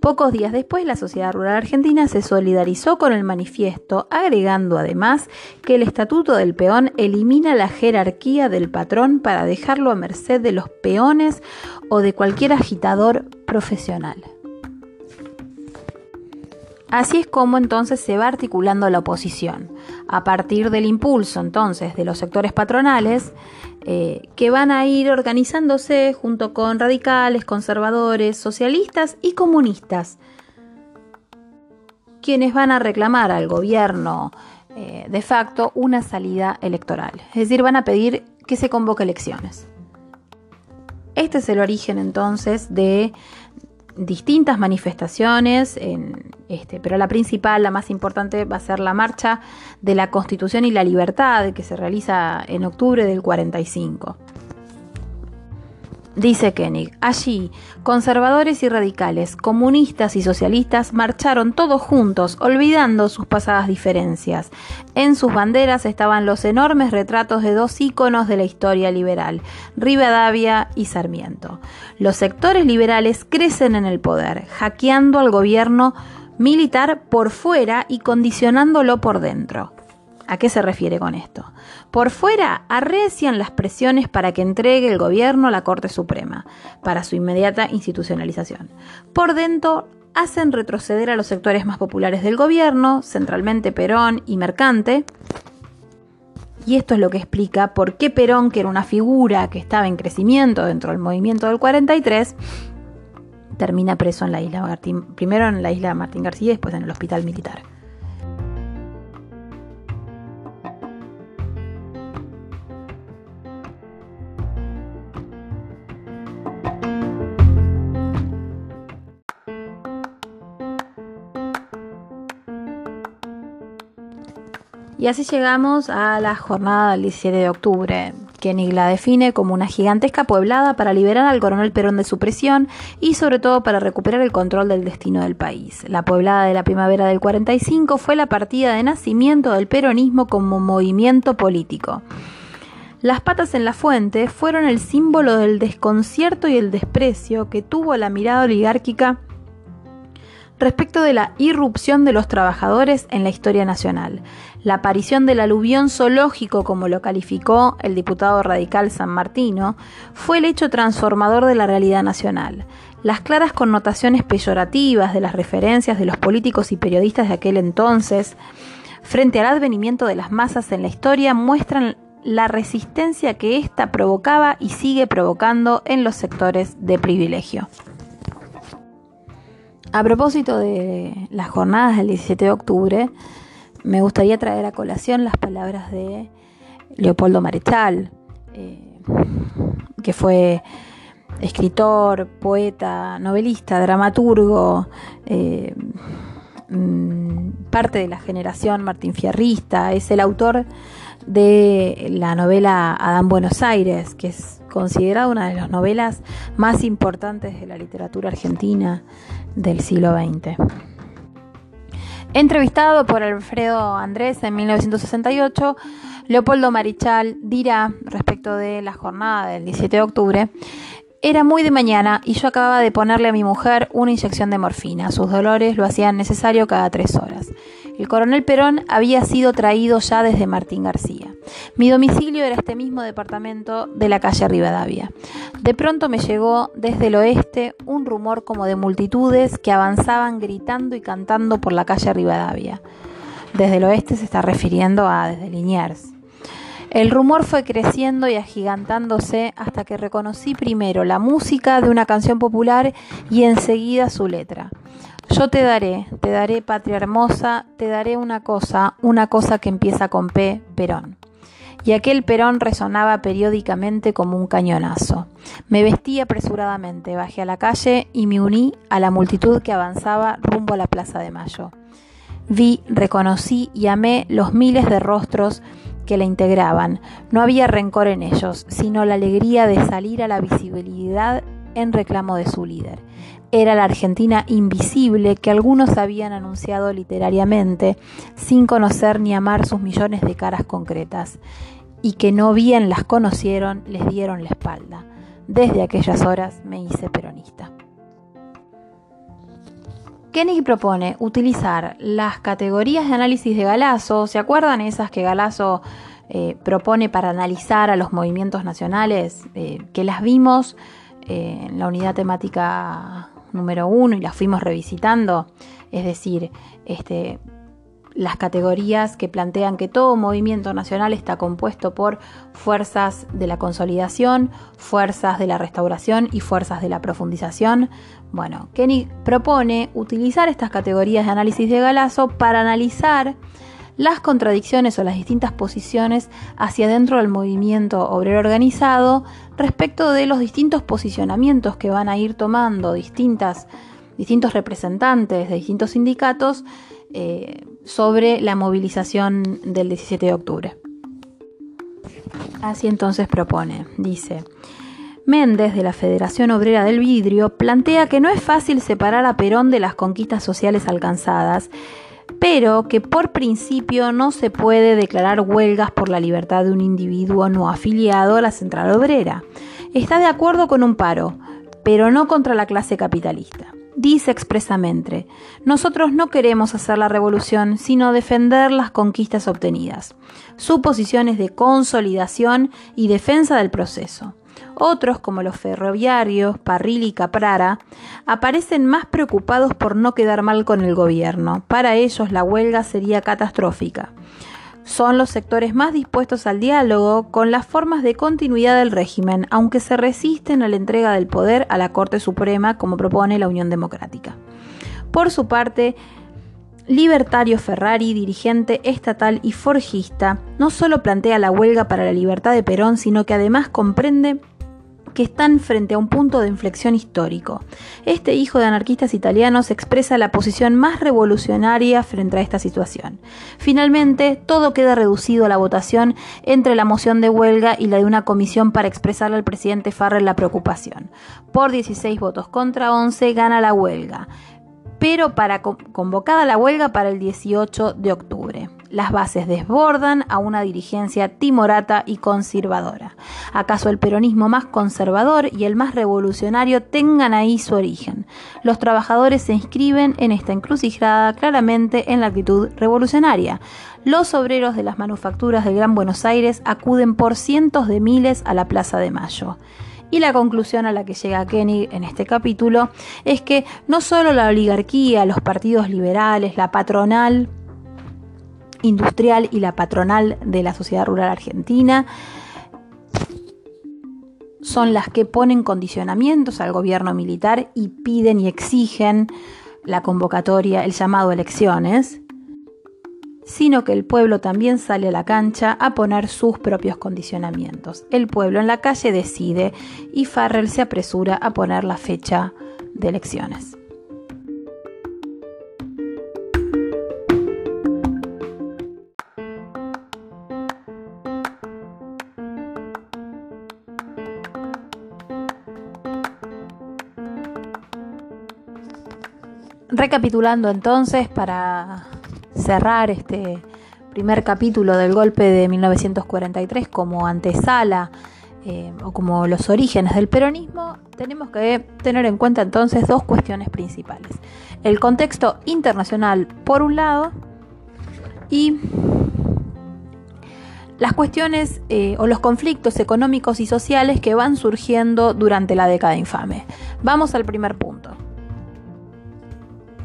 Pocos días después, la Sociedad Rural Argentina se solidarizó con el manifiesto, agregando además que el Estatuto del Peón elimina la jerarquía del patrón para dejarlo a merced de los peones o de cualquier agitador profesional. Así es como entonces se va articulando la oposición, a partir del impulso entonces de los sectores patronales, eh, que van a ir organizándose junto con radicales, conservadores, socialistas y comunistas, quienes van a reclamar al gobierno eh, de facto una salida electoral, es decir, van a pedir que se convoque elecciones. Este es el origen entonces de distintas manifestaciones, en este, pero la principal, la más importante, va a ser la marcha de la Constitución y la Libertad, que se realiza en octubre del cuarenta y cinco. Dice Koenig, allí, conservadores y radicales, comunistas y socialistas marcharon todos juntos, olvidando sus pasadas diferencias. En sus banderas estaban los enormes retratos de dos íconos de la historia liberal, Rivadavia y Sarmiento. Los sectores liberales crecen en el poder, hackeando al gobierno militar por fuera y condicionándolo por dentro. ¿A qué se refiere con esto? Por fuera arrecian las presiones para que entregue el gobierno a la Corte Suprema, para su inmediata institucionalización. Por dentro hacen retroceder a los sectores más populares del gobierno, centralmente Perón y Mercante. Y esto es lo que explica por qué Perón, que era una figura que estaba en crecimiento dentro del movimiento del cuarenta y tres, termina preso en la isla Martín, primero en la isla Martín García y después en el hospital militar. Y así llegamos a la jornada del diecisiete de octubre, que Koenig la define como una gigantesca pueblada para liberar al coronel Perón de su prisión y sobre todo para recuperar el control del destino del país. La pueblada de la primavera del cuarenta y cinco fue la partida de nacimiento del peronismo como movimiento político. Las patas en la fuente fueron el símbolo del desconcierto y el desprecio que tuvo la mirada oligárquica respecto de la irrupción de los trabajadores en la historia nacional, la aparición del aluvión zoológico, como lo calificó el diputado radical Sanmartino, fue el hecho transformador de la realidad nacional. Las claras connotaciones peyorativas de las referencias de los políticos y periodistas de aquel entonces frente al advenimiento de las masas en la historia muestran la resistencia que ésta provocaba y sigue provocando en los sectores de privilegio. A propósito de las jornadas del diecisiete de octubre, me gustaría traer a colación las palabras de Leopoldo Marechal, eh, que fue escritor, poeta, novelista, dramaturgo, eh, parte de la generación Martín Fierrista. Es el autor de la novela Adán Buenos Aires, que es considerada una de las novelas más importantes de la literatura argentina del siglo veinte. Entrevistado por Alfredo Andrés en mil novecientos sesenta y ocho, Leopoldo Marechal dirá respecto de la jornada del diecisiete de octubre: era muy de mañana y yo acababa de ponerle a mi mujer una inyección de morfina. Sus dolores lo hacían necesario cada tres horas. El coronel Perón había sido traído ya desde Martín García. Mi domicilio era este mismo departamento de la calle Rivadavia. De pronto me llegó desde el oeste un rumor como de multitudes que avanzaban gritando y cantando por la calle Rivadavia. Desde el oeste se está refiriendo a desde Liniers. El rumor fue creciendo y agigantándose hasta que reconocí primero la música de una canción popular y enseguida su letra. Yo te daré, te daré patria hermosa, te daré una cosa, una cosa que empieza con P, Perón. Y aquel Perón resonaba periódicamente como un cañonazo. Me vestí apresuradamente, bajé a la calle y me uní a la multitud que avanzaba rumbo a la Plaza de Mayo. Vi, reconocí y amé los miles de rostros que la integraban. No había rencor en ellos, sino la alegría de salir a la visibilidad en reclamo de su líder. Era la Argentina invisible que algunos habían anunciado literariamente, sin conocer ni amar sus millones de caras concretas, y que no bien las conocieron, les dieron la espalda. Desde aquellas horas me hice peronista. Koenig propone utilizar las categorías de análisis de Galasso. ¿Se acuerdan esas que Galasso eh, propone para analizar a los movimientos nacionales? Eh, que las vimos eh, en la unidad temática número uno y las fuimos revisitando. Es decir, este, las categorías que plantean que todo movimiento nacional está compuesto por fuerzas de la consolidación, fuerzas de la restauración y fuerzas de la profundización. Bueno, Koenig propone utilizar estas categorías de análisis de Galasso para analizar las contradicciones o las distintas posiciones hacia dentro del movimiento obrero organizado respecto de los distintos posicionamientos que van a ir tomando distintas, distintos representantes de distintos sindicatos eh, sobre la movilización del diecisiete de octubre. Así entonces propone, dice: Méndez, de la Federación Obrera del Vidrio, plantea que no es fácil separar a Perón de las conquistas sociales alcanzadas, pero que por principio no se puede declarar huelgas por la libertad de un individuo no afiliado a la central obrera. Está de acuerdo con un paro, pero no contra la clase capitalista. Dice expresamente: nosotros no queremos hacer la revolución, sino defender las conquistas obtenidas. Su posición es de consolidación y defensa del proceso. Otros, como los ferroviarios, Parril y Caprara, aparecen más preocupados por no quedar mal con el gobierno. Para ellos la huelga sería catastrófica. Son los sectores más dispuestos al diálogo con las formas de continuidad del régimen, aunque se resisten a la entrega del poder a la Corte Suprema, como propone la Unión Democrática. Por su parte, Libertario Ferrari, dirigente estatal y forjista, no solo plantea la huelga para la libertad de Perón, sino que además comprende que están frente a un punto de inflexión histórico. Este hijo de anarquistas italianos expresa la posición más revolucionaria frente a esta situación. Finalmente, todo queda reducido a la votación entre la moción de huelga y la de una comisión para expresarle al presidente Farrell la preocupación. Por dieciséis votos contra once gana la huelga, pero para convocada la huelga para el dieciocho de octubre. Las bases desbordan a una dirigencia timorata y conservadora. ¿Acaso el peronismo más conservador y el más revolucionario tengan ahí su origen? Los trabajadores se inscriben en esta encrucijada claramente en la actitud revolucionaria. Los obreros de las manufacturas del Gran Buenos Aires acuden por cientos de miles a la Plaza de Mayo. Y la conclusión a la que llega Koenig en este capítulo es que no solo la oligarquía, los partidos liberales, la patronal industrial y la patronal de la Sociedad Rural Argentina son las que ponen condicionamientos al gobierno militar y piden y exigen la convocatoria, el llamado a elecciones, sino que el pueblo también sale a la cancha a poner sus propios condicionamientos. El pueblo en la calle decide y Farrell se apresura a poner la fecha de elecciones. Recapitulando entonces, para cerrar este primer capítulo del golpe de mil novecientos cuarenta y tres como antesala eh, o como los orígenes del peronismo, tenemos que tener en cuenta entonces dos cuestiones principales: el contexto internacional por un lado y las cuestiones eh, o los conflictos económicos y sociales que van surgiendo durante la década infame. Vamos al primer punto.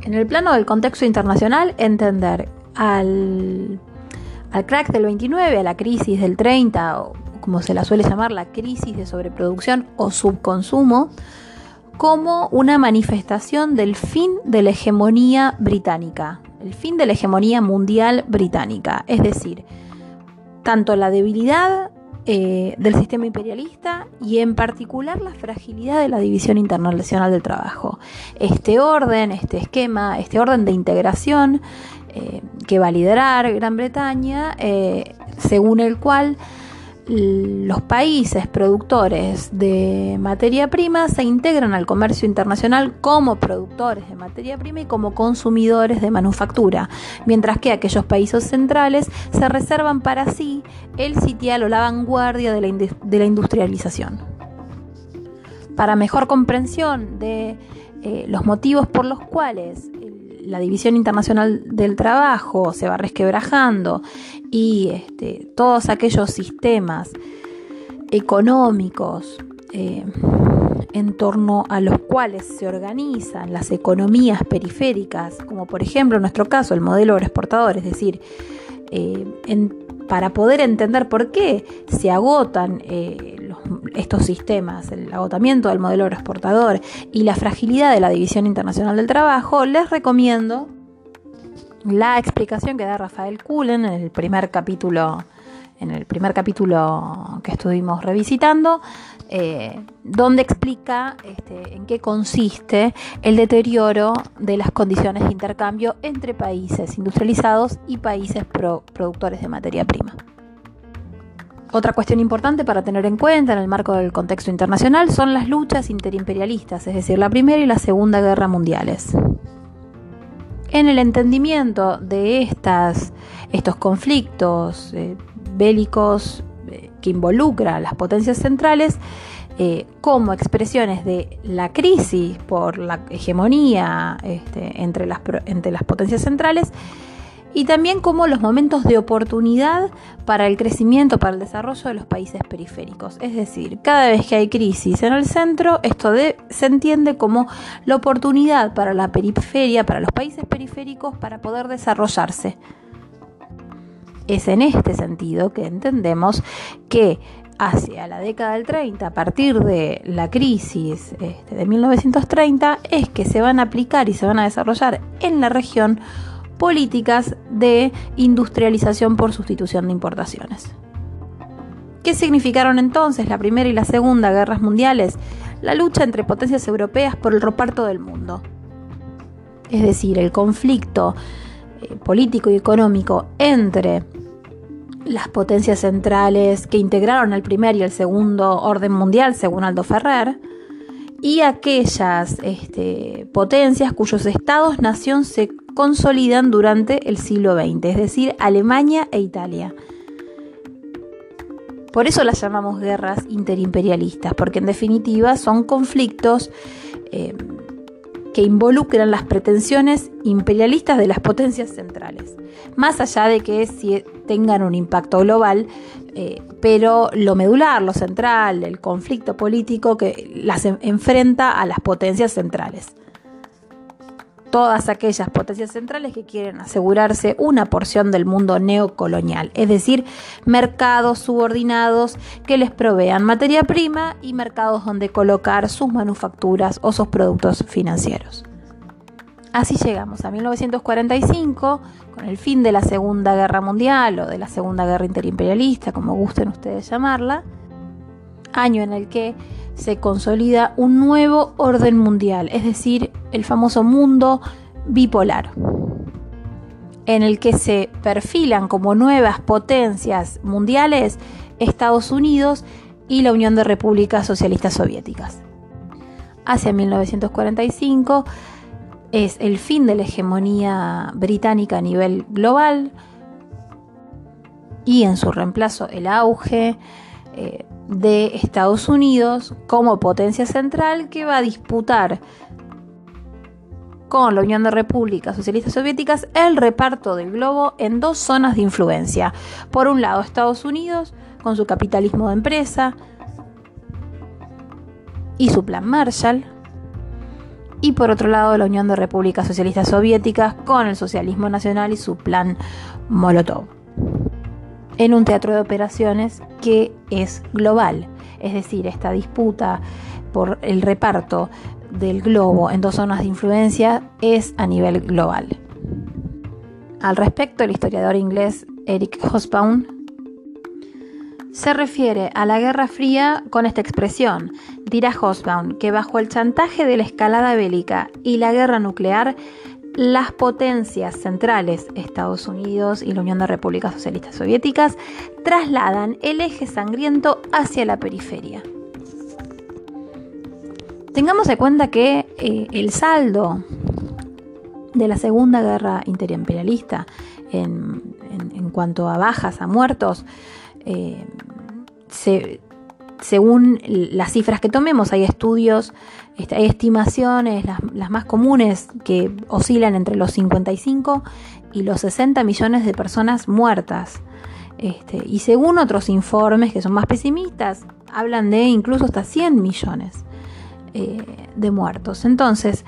En el plano del contexto internacional, entender al, al crack del veintinueve, a la crisis del treinta, o como se la suele llamar, la crisis de sobreproducción o subconsumo, como una manifestación del fin de la hegemonía británica, el fin de la hegemonía mundial británica, es decir, tanto la debilidad eh, del sistema imperialista y en particular la fragilidad de la división internacional del trabajo. Este orden, este esquema, este orden de integración eh, que va a liderar Gran Bretaña, eh, según el cual los países productores de materia prima se integran al comercio internacional como productores de materia prima y como consumidores de manufactura, mientras que aquellos países centrales se reservan para sí el sitial o la vanguardia de la, ind- de la industrialización. Para mejor comprensión de eh, los motivos por los cuales la división internacional del trabajo se va resquebrajando y este, todos aquellos sistemas económicos eh, en torno a los cuales se organizan las economías periféricas, como por ejemplo en nuestro caso el modelo agroexportador, es decir, eh, en, para poder entender por qué se agotan eh, los, estos sistemas, el agotamiento del modelo agroexportador y la fragilidad de la división internacional del trabajo, les recomiendo la explicación que da Rafael Cullen en el primer capítulo, en el primer capítulo que estuvimos revisitando, eh, donde explica este, en qué consiste el deterioro de las condiciones de intercambio entre países industrializados y países pro- productores de materia prima. Otra cuestión importante para tener en cuenta en el marco del contexto internacional son las luchas interimperialistas, es decir, la Primera y la Segunda Guerra Mundiales. En el entendimiento de estas, estos conflictos eh, bélicos eh, que involucran a las potencias centrales eh, como expresiones de la crisis por la hegemonía este, entre, las, entre las potencias centrales, y también como los momentos de oportunidad para el crecimiento, para el desarrollo de los países periféricos. Es decir, cada vez que hay crisis en el centro, esto de, se entiende como la oportunidad para la periferia, para los países periféricos, para poder desarrollarse. Es en este sentido que entendemos que hacia la década del treinta, a partir de la crisis este, de mil novecientos treinta, es que se van a aplicar y se van a desarrollar en la región políticas de industrialización por sustitución de importaciones. ¿Qué significaron entonces la Primera y la Segunda Guerras Mundiales? La lucha entre potencias europeas por el reparto del mundo. Es decir, el conflicto eh, político y económico entre las potencias centrales que integraron el primer y el segundo orden mundial, según Aldo Ferrer, y aquellas este, potencias cuyos estados-nación se consolidan durante el siglo veinte, es decir, Alemania e Italia. Por eso las llamamos guerras interimperialistas, porque en definitiva son conflictos eh, que involucran las pretensiones imperialistas de las potencias centrales, más allá de que si tengan un impacto global, eh, pero lo medular, lo central, el conflicto político que las enfrenta a las potencias centrales. Todas aquellas potencias centrales que quieren asegurarse una porción del mundo neocolonial, es decir, mercados subordinados que les provean materia prima y mercados donde colocar sus manufacturas o sus productos financieros. Así llegamos a mil novecientos cuarenta y cinco, con el fin de la Segunda Guerra Mundial o de la Segunda Guerra Interimperialista, como gusten ustedes llamarla, año en el que se consolida un nuevo orden mundial, es decir, el famoso mundo bipolar, en el que se perfilan como nuevas potencias mundiales Estados Unidos y la Unión de Repúblicas Socialistas Soviéticas. Hacia mil novecientos cuarenta y cinco es el fin de la hegemonía británica a nivel global y en su reemplazo el auge eh, de Estados Unidos como potencia central que va a disputar con la Unión de Repúblicas Socialistas Soviéticas el reparto del globo en dos zonas de influencia. Por un lado, Estados Unidos con su capitalismo de empresa y su plan Marshall, y por otro lado la Unión de Repúblicas Socialistas Soviéticas con el socialismo nacional y su plan Molotov, en un teatro de operaciones que es global. Es decir, esta disputa por el reparto del globo en dos zonas de influencia es a nivel global. Al respecto, el historiador inglés Eric Hobsbawm se refiere a la Guerra Fría con esta expresión. Dirá Hobsbawm que bajo el chantaje de la escalada bélica y la guerra nuclear, las potencias centrales, Estados Unidos y la Unión de Repúblicas Socialistas Soviéticas, trasladan el eje sangriento hacia la periferia. Tengamos en cuenta que eh, el saldo de la Segunda Guerra Interimperialista en, en, en cuanto a bajas, a muertos, eh, se... según las cifras que tomemos, hay estudios, hay estimaciones, las, las más comunes que oscilan entre los cincuenta y cinco y los sesenta millones de personas muertas. Este, y según otros informes que son más pesimistas, hablan de incluso hasta cien millones eh, de muertos. Entonces,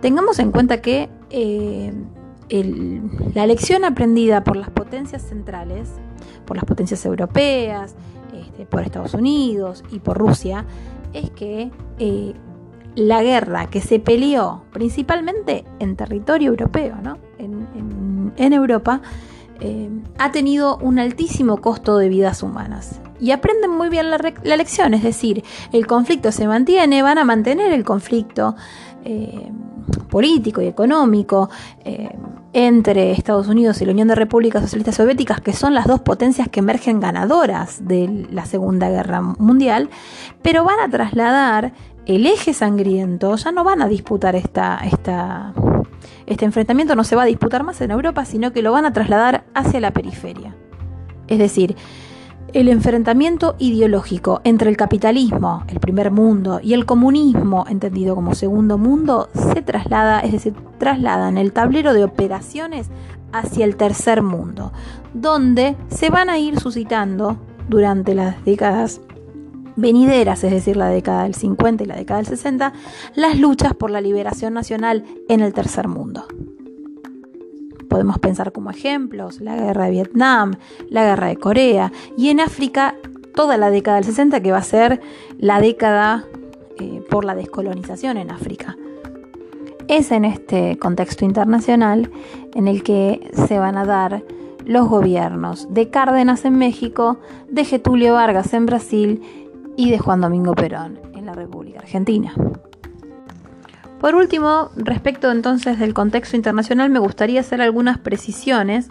tengamos en cuenta que eh, el, la lección aprendida por las potencias centrales, por las potencias europeas, Este, por Estados Unidos y por Rusia, es que eh, la guerra que se peleó principalmente en territorio europeo, ¿no? en, en, en Europa, eh, ha tenido un altísimo costo de vidas humanas. Y aprenden muy bien la, la lección, es decir, el conflicto se mantiene, van a mantener el conflicto eh, político y económico, eh, entre Estados Unidos y la Unión de Repúblicas Socialistas Soviéticas, que son las dos potencias que emergen ganadoras de la Segunda Guerra Mundial, pero van a trasladar el eje sangriento, ya no van a disputar esta, esta, este enfrentamiento, no se va a disputar más en Europa, sino que lo van a trasladar hacia la periferia. Es decir, el enfrentamiento ideológico entre el capitalismo, el primer mundo, y el comunismo, entendido como segundo mundo, se traslada, es decir, trasladan el tablero de operaciones hacia el tercer mundo, donde se van a ir suscitando durante las décadas venideras, es decir, la década del cincuenta y la década del sesenta, las luchas por la liberación nacional en el tercer mundo. Podemos pensar como ejemplos la guerra de Vietnam, la guerra de Corea, y en África toda la década del sesenta, que va a ser la década eh, por la descolonización en África. Es en este contexto internacional en el que se van a dar los gobiernos de Cárdenas en México, de Getúlio Vargas en Brasil y de Juan Domingo Perón en la República Argentina. Por último, respecto entonces del contexto internacional, me gustaría hacer algunas precisiones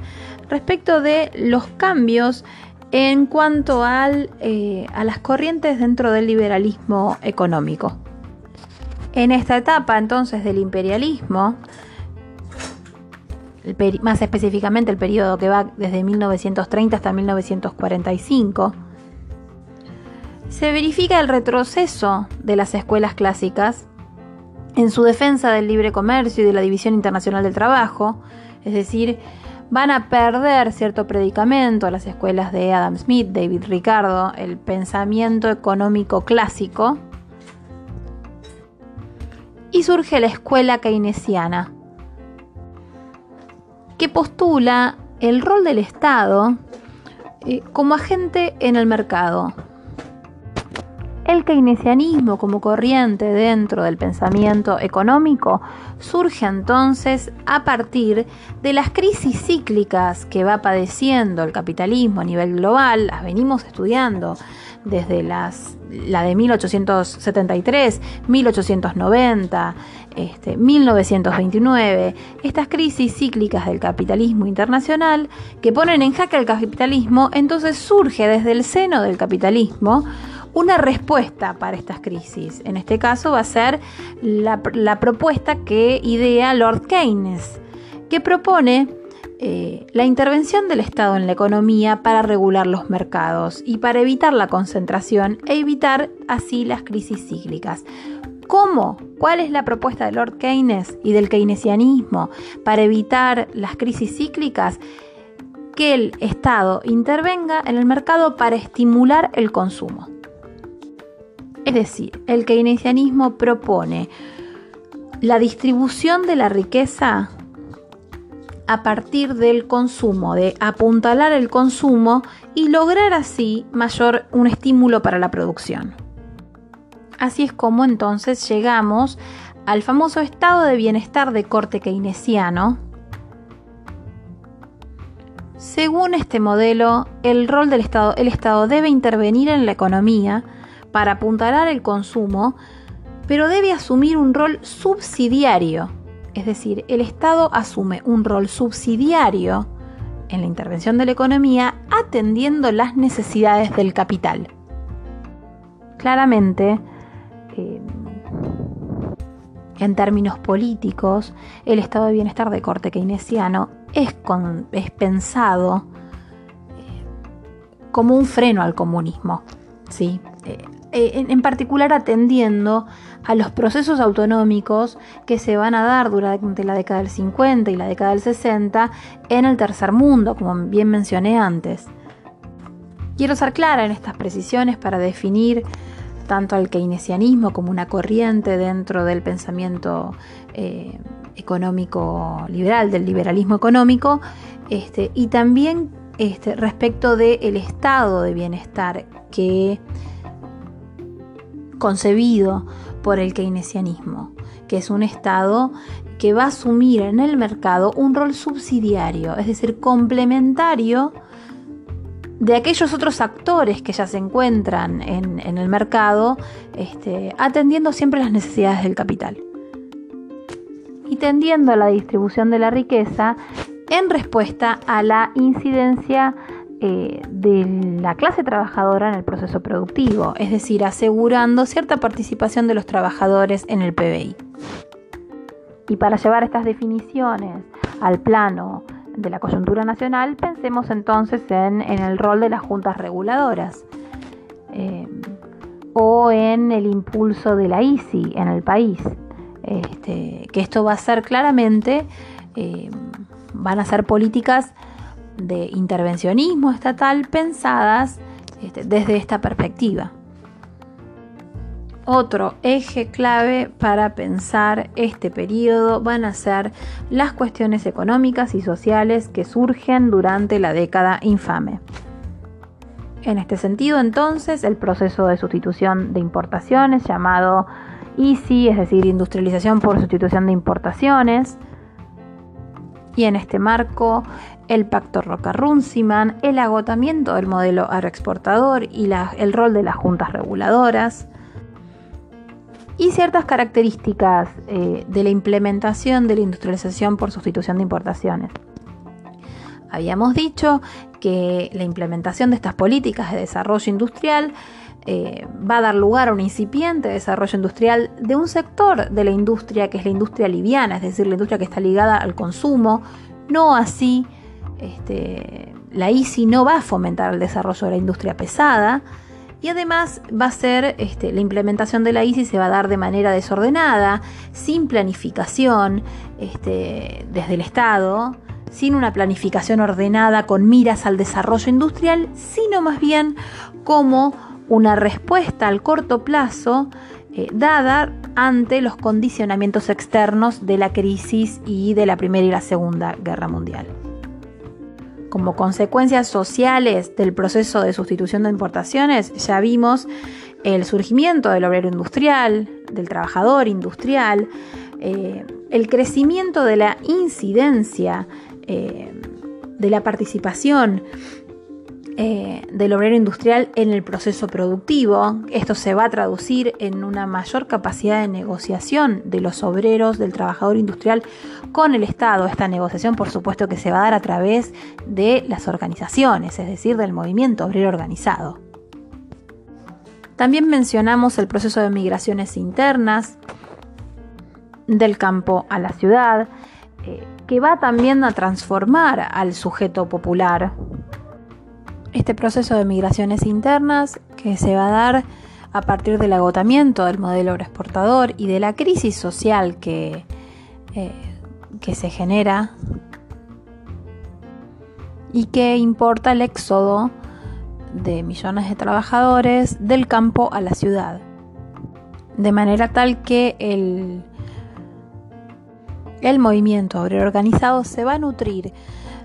respecto de los cambios en cuanto al, eh, a las corrientes dentro del liberalismo económico. En esta etapa entonces del imperialismo, el peri- más específicamente el periodo que va desde mil novecientos treinta hasta mil novecientos cuarenta y cinco, se verifica el retroceso de las escuelas clásicas en su defensa del libre comercio y de la división internacional del trabajo, es decir, van a perder cierto predicamento a las escuelas de Adam Smith, David Ricardo, el pensamiento económico clásico, y surge la escuela keynesiana, que postula el rol del Estado eh, como agente en el mercado. El keynesianismo como corriente dentro del pensamiento económico surge entonces a partir de las crisis cíclicas que va padeciendo el capitalismo a nivel global. Las venimos estudiando desde las, la de mil ochocientos setenta y tres, mil ochocientos noventa, este, mil novecientos veintinueve, estas crisis cíclicas del capitalismo internacional que ponen en jaque al capitalismo. Entonces surge desde el seno del capitalismo una respuesta para estas crisis. En este caso va a ser la, la propuesta que idea Lord Keynes, que propone eh, la intervención del Estado en la economía para regular los mercados y para evitar la concentración e evitar así las crisis cíclicas. ¿Cómo? ¿Cuál es la propuesta de Lord Keynes y del keynesianismo para evitar las crisis cíclicas? Que el Estado intervenga en el mercado para estimular el consumo. Es decir, el keynesianismo propone la distribución de la riqueza a partir del consumo, de apuntalar el consumo y lograr así mayor un estímulo para la producción. Así es como entonces llegamos al famoso estado de bienestar de corte keynesiano. Según este modelo, el rol del Estado, el Estado debe intervenir en la economía para apuntalar el consumo, pero debe asumir un rol subsidiario. Es decir, el Estado asume un rol subsidiario en la intervención de la economía, atendiendo las necesidades del capital. Claramente, eh, en términos políticos, el estado de bienestar de corte keynesiano es, con, es pensado eh, como un freno al comunismo, ¿sí? Eh, en, en particular atendiendo a los procesos autonómicos que se van a dar durante la década del cincuenta y la década del sesenta en el tercer mundo, como bien mencioné antes. Quiero ser clara en estas precisiones para definir tanto al keynesianismo como una corriente dentro del pensamiento eh, económico liberal, del liberalismo económico, este, y también este, respecto del estado de bienestar que concebido por el keynesianismo, que es un Estado que va a asumir en el mercado un rol subsidiario, es decir, complementario de aquellos otros actores que ya se encuentran en, en el mercado, este, atendiendo siempre las necesidades del capital. y tendiendo a la distribución de la riqueza en respuesta a la incidencia eh, de la clase trabajadora en el proceso productivo, es decir, asegurando cierta participación de los trabajadores en el P B I. Y para llevar estas definiciones al plano de la coyuntura nacional, pensemos entonces en, en el rol de las juntas reguladoras eh, o en el impulso de la I C I en el país, este, que esto va a ser claramente, eh, van a ser políticas de intervencionismo estatal pensadas este, desde esta perspectiva. Otro eje clave para pensar este periodo van a ser las cuestiones económicas y sociales que surgen durante la década infame. En este sentido, entonces, el proceso de sustitución de importaciones, llamado I S I, es decir, industrialización por sustitución de importaciones, y en este marco, el pacto Roca-Runciman, el agotamiento del modelo agroexportador y la, el rol de las juntas reguladoras, y ciertas características eh, de la implementación de la industrialización por sustitución de importaciones. Habíamos dicho que la implementación de estas políticas de desarrollo industrial eh, va a dar lugar a un incipiente desarrollo industrial de un sector de la industria que es la industria liviana, es decir, la industria que está ligada al consumo. No así, este, la I C I no va a fomentar el desarrollo de la industria pesada. Y además va a ser, este, la implementación de la I C I se va a dar de manera desordenada, sin planificación este, desde el Estado, sin una planificación ordenada con miras al desarrollo industrial, sino más bien como una respuesta al corto plazo eh, dada ante los condicionamientos externos de la crisis y de la Primera y la Segunda Guerra Mundial. Como consecuencias sociales del proceso de sustitución de importaciones, ya vimos el surgimiento del obrero industrial, del trabajador industrial, eh, el crecimiento de la incidencia, eh, de la participación eh, del obrero industrial en el proceso productivo. Esto se va a traducir en una mayor capacidad de negociación de los obreros, del trabajador industrial con el Estado. Esta negociación, por supuesto, que se va a dar a través de las organizaciones, es decir, del movimiento obrero organizado. También mencionamos el proceso de migraciones internas del campo a la ciudad, eh, que va también a transformar al sujeto popular. Este proceso de migraciones internas que se va a dar a partir del agotamiento del modelo agroexportador y de la crisis social que eh, que se genera y que importa el éxodo de millones de trabajadores del campo a la ciudad, de manera tal que el, el movimiento obrero organizado se va a nutrir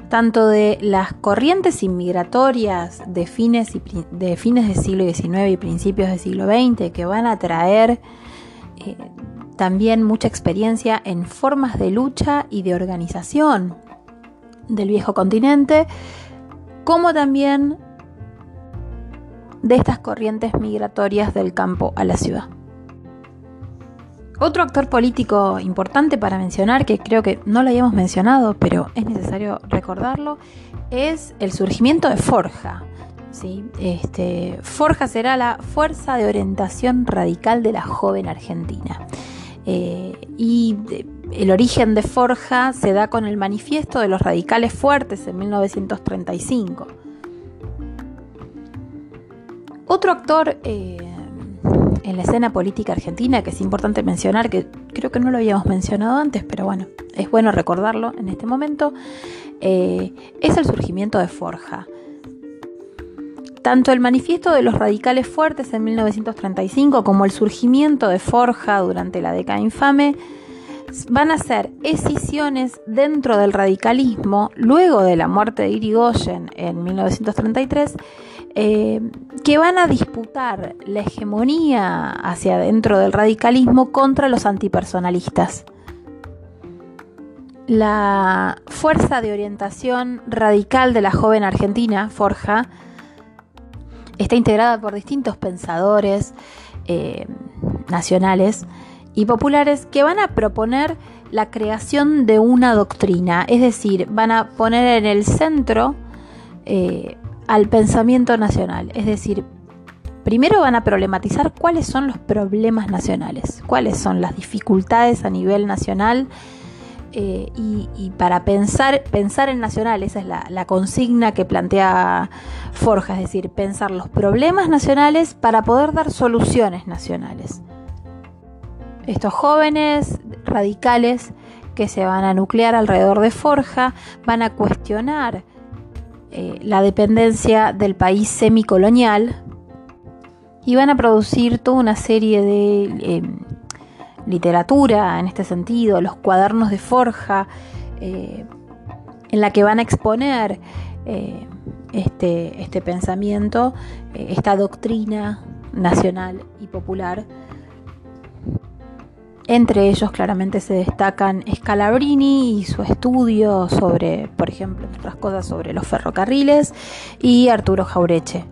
tanto de las corrientes inmigratorias de fines, y, de fines del siglo diecinueve y principios del siglo veinte, que van a traer eh, también mucha experiencia en formas de lucha y de organización del viejo continente, como también de estas corrientes migratorias del campo a la ciudad. Otro actor político importante para mencionar, que creo que no lo habíamos mencionado, pero es necesario recordarlo, es el surgimiento de Forja. Sí, este, Forja será la Fuerza de Orientación Radical de la Joven Argentina. Eh, y de, el origen de Forja se da con el manifiesto de los radicales fuertes en mil novecientos treinta y cinco. Otro actor eh, en la escena política argentina que es importante mencionar, que creo que no lo habíamos mencionado antes, pero bueno, es bueno recordarlo en este momento, eh, es el surgimiento de Forja. Tanto el manifiesto de los radicales fuertes en mil novecientos treinta y cinco como el surgimiento de Forja durante la década infame van a ser escisiones dentro del radicalismo luego de la muerte de Irigoyen en mil novecientos treinta y tres, eh, que van a disputar la hegemonía hacia dentro del radicalismo contra los antipersonalistas. La Fuerza de Orientación Radical de la Joven Argentina, Forja, está integrada por distintos pensadores eh, nacionales y populares que van a proponer la creación de una doctrina, es decir, van a poner en el centro eh, al pensamiento nacional, es decir, primero van a problematizar cuáles son los problemas nacionales, cuáles son las dificultades a nivel nacional, eh, y, y para pensar, pensar en nacional, esa es la, la consigna que plantea Forja, es decir, pensar los problemas nacionales para poder dar soluciones nacionales. Estos jóvenes radicales que se van a nuclear alrededor de Forja van a cuestionar eh, la dependencia del país semicolonial y van a producir toda una serie de eh, literatura en este sentido, los cuadernos de Forja, eh, en la que van a exponer eh, este, este pensamiento, eh, esta doctrina nacional y popular. Entre ellos claramente se destacan Scalabrini y su estudio sobre, por ejemplo, otras cosas sobre los ferrocarriles, y Arturo Jauretche,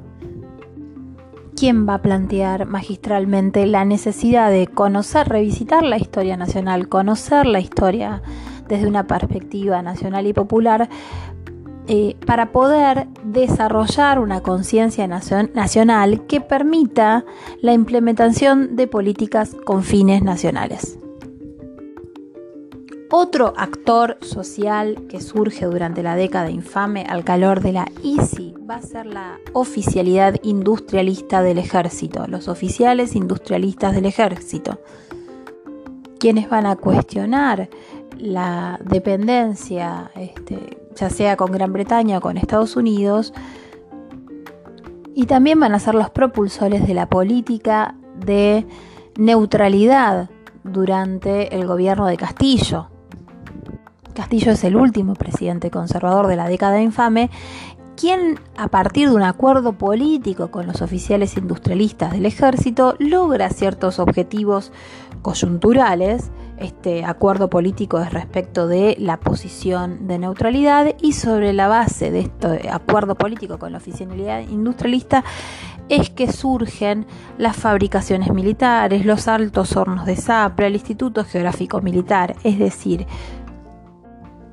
quien va a plantear magistralmente la necesidad de conocer, revisitar la historia nacional, conocer la historia desde una perspectiva nacional y popular, eh, para poder desarrollar una conciencia nacion- nacional que permita la implementación de políticas con fines nacionales. Otro actor social que surge durante la década infame al calor de la I C I va a ser la oficialidad industrialista del ejército, los oficiales industrialistas del ejército, quienes van a cuestionar la dependencia, este, ya sea con Gran Bretaña o con Estados Unidos, y también van a ser los propulsores de la política de neutralidad durante el gobierno de Castillo. Castillo es el último presidente conservador de la década infame, quien a partir de un acuerdo político con los oficiales industrialistas del ejército logra ciertos objetivos coyunturales. Este acuerdo político es respecto de la posición de neutralidad, y sobre la base de este acuerdo político con la oficialidad industrialista es que surgen las fabricaciones militares, los Altos Hornos de Zapla, el Instituto Geográfico Militar, es decir,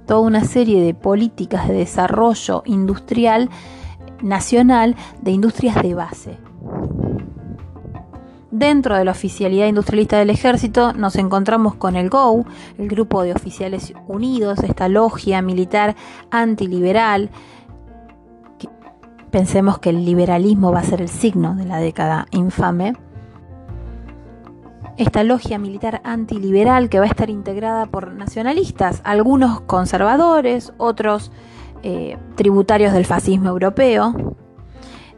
toda una serie de políticas de desarrollo industrial nacional, de industrias de base. Dentro de la oficialidad industrialista del ejército nos encontramos con el G O U, el Grupo de Oficiales Unidos, esta logia militar antiliberal. Pensemos que el liberalismo va a ser el signo de la década infame. Esta logia militar antiliberal que va a estar integrada por nacionalistas, algunos conservadores, otros eh, tributarios del fascismo europeo,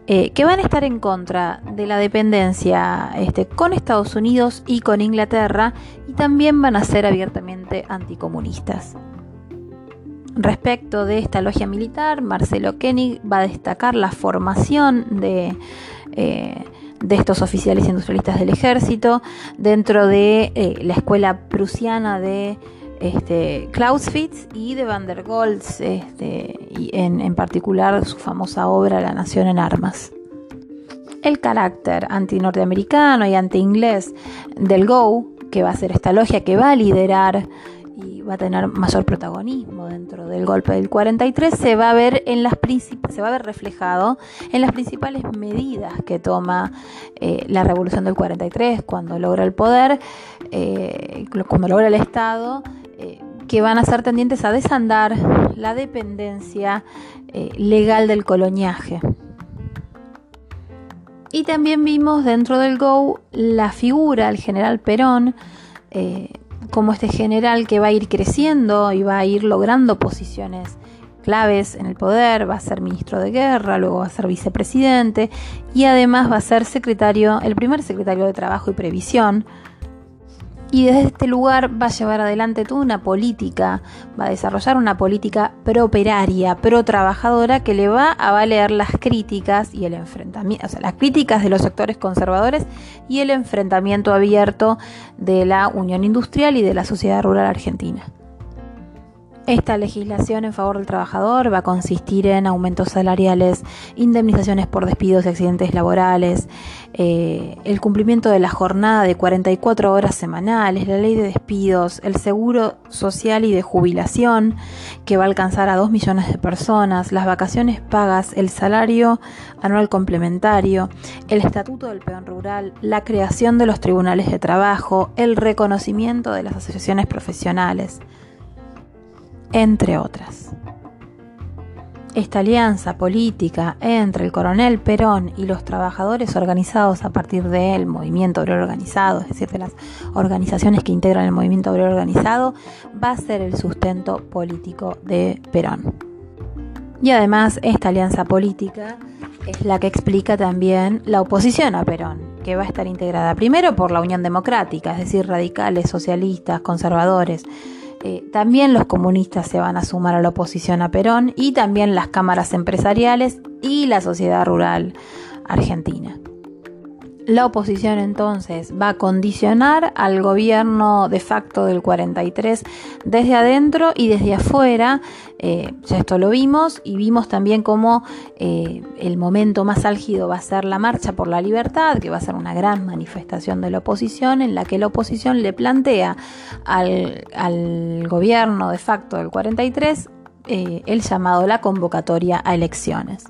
eh, que van a estar en contra de la dependencia este, con Estados Unidos y con Inglaterra, y también van a ser abiertamente anticomunistas. Respecto de esta logia militar, Marcelo Koenig va a destacar la formación de, eh, de estos oficiales industrialistas del ejército dentro de eh, la escuela prusiana de este, Clausewitz y de van der Goltz, este, y en, en particular su famosa obra La Nación en Armas. El carácter antinorteamericano y anti-inglés del G O U, que va a ser esta logia que va a liderar y va a tener mayor protagonismo dentro del golpe del cuarenta y tres, se va a ver en las princip- se va a ver reflejado en las principales medidas que toma eh, la revolución del cuarenta y tres, cuando logra el poder, eh, cuando logra el Estado, eh, que van a ser tendientes a desandar la dependencia eh, legal del coloniaje. Y también vimos dentro del G O U la figura del general Perón, eh, como este general que va a ir creciendo y va a ir logrando posiciones claves en el poder, va a ser ministro de guerra, luego va a ser vicepresidente y además va a ser secretario, el primer secretario de Trabajo y Previsión. Y desde este lugar va a llevar adelante toda una política, va a desarrollar una política properaria, pro-trabajadora, que le va a valer las críticas y el enfrentamiento, o sea, las críticas de los sectores conservadores y el enfrentamiento abierto de la Unión Industrial y de la Sociedad Rural Argentina. Esta legislación en favor del trabajador va a consistir en aumentos salariales, indemnizaciones por despidos y accidentes laborales, eh, el cumplimiento de la jornada de cuarenta y cuatro horas semanales, la ley de despidos, el seguro social y de jubilación, que va a alcanzar a dos millones de personas, las vacaciones pagas, el salario anual complementario, el Estatuto del Peón Rural, la creación de los tribunales de trabajo, el reconocimiento de las asociaciones profesionales, entre otras. Esta alianza política entre el coronel Perón y los trabajadores organizados a partir del movimiento obrero organizado, es decir, de las organizaciones que integran el movimiento obrero organizado, va a ser el sustento político de Perón. Y además, esta alianza política es la que explica también la oposición a Perón, que va a estar integrada primero por la Unión Democrática, es decir, radicales, socialistas, conservadores. Eh, también los comunistas se van a sumar a la oposición a Perón, y también las cámaras empresariales y la Sociedad Rural Argentina. La oposición entonces va a condicionar al gobierno de facto del cuarenta y tres desde adentro y desde afuera. Eh, ya esto lo vimos, y vimos también cómo eh, el momento más álgido va a ser la Marcha por la Libertad, que va a ser una gran manifestación de la oposición, en la que la oposición le plantea al, al gobierno de facto del cuarenta y tres eh, el llamado a la convocatoria a elecciones.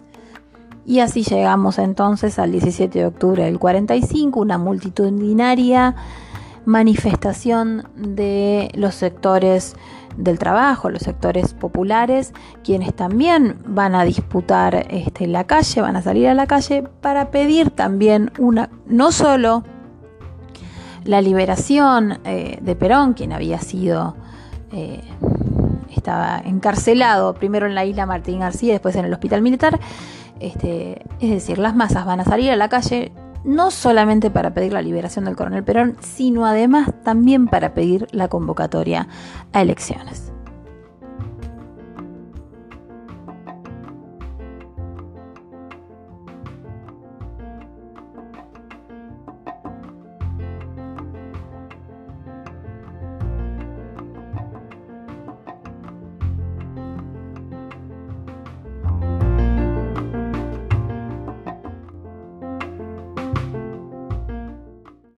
Y así llegamos entonces al diecisiete de octubre del cuarenta y cinco, una multitudinaria manifestación de los sectores del trabajo, los sectores populares, quienes también van a disputar este, la calle, van a salir a la calle para pedir también una, no solo la liberación eh, de Perón, quien había sido... Eh, estaba encarcelado primero en la isla Martín García, después en el hospital militar. Este, es decir, las masas van a salir a la calle no solamente para pedir la liberación del coronel Perón, sino además también para pedir la convocatoria a elecciones.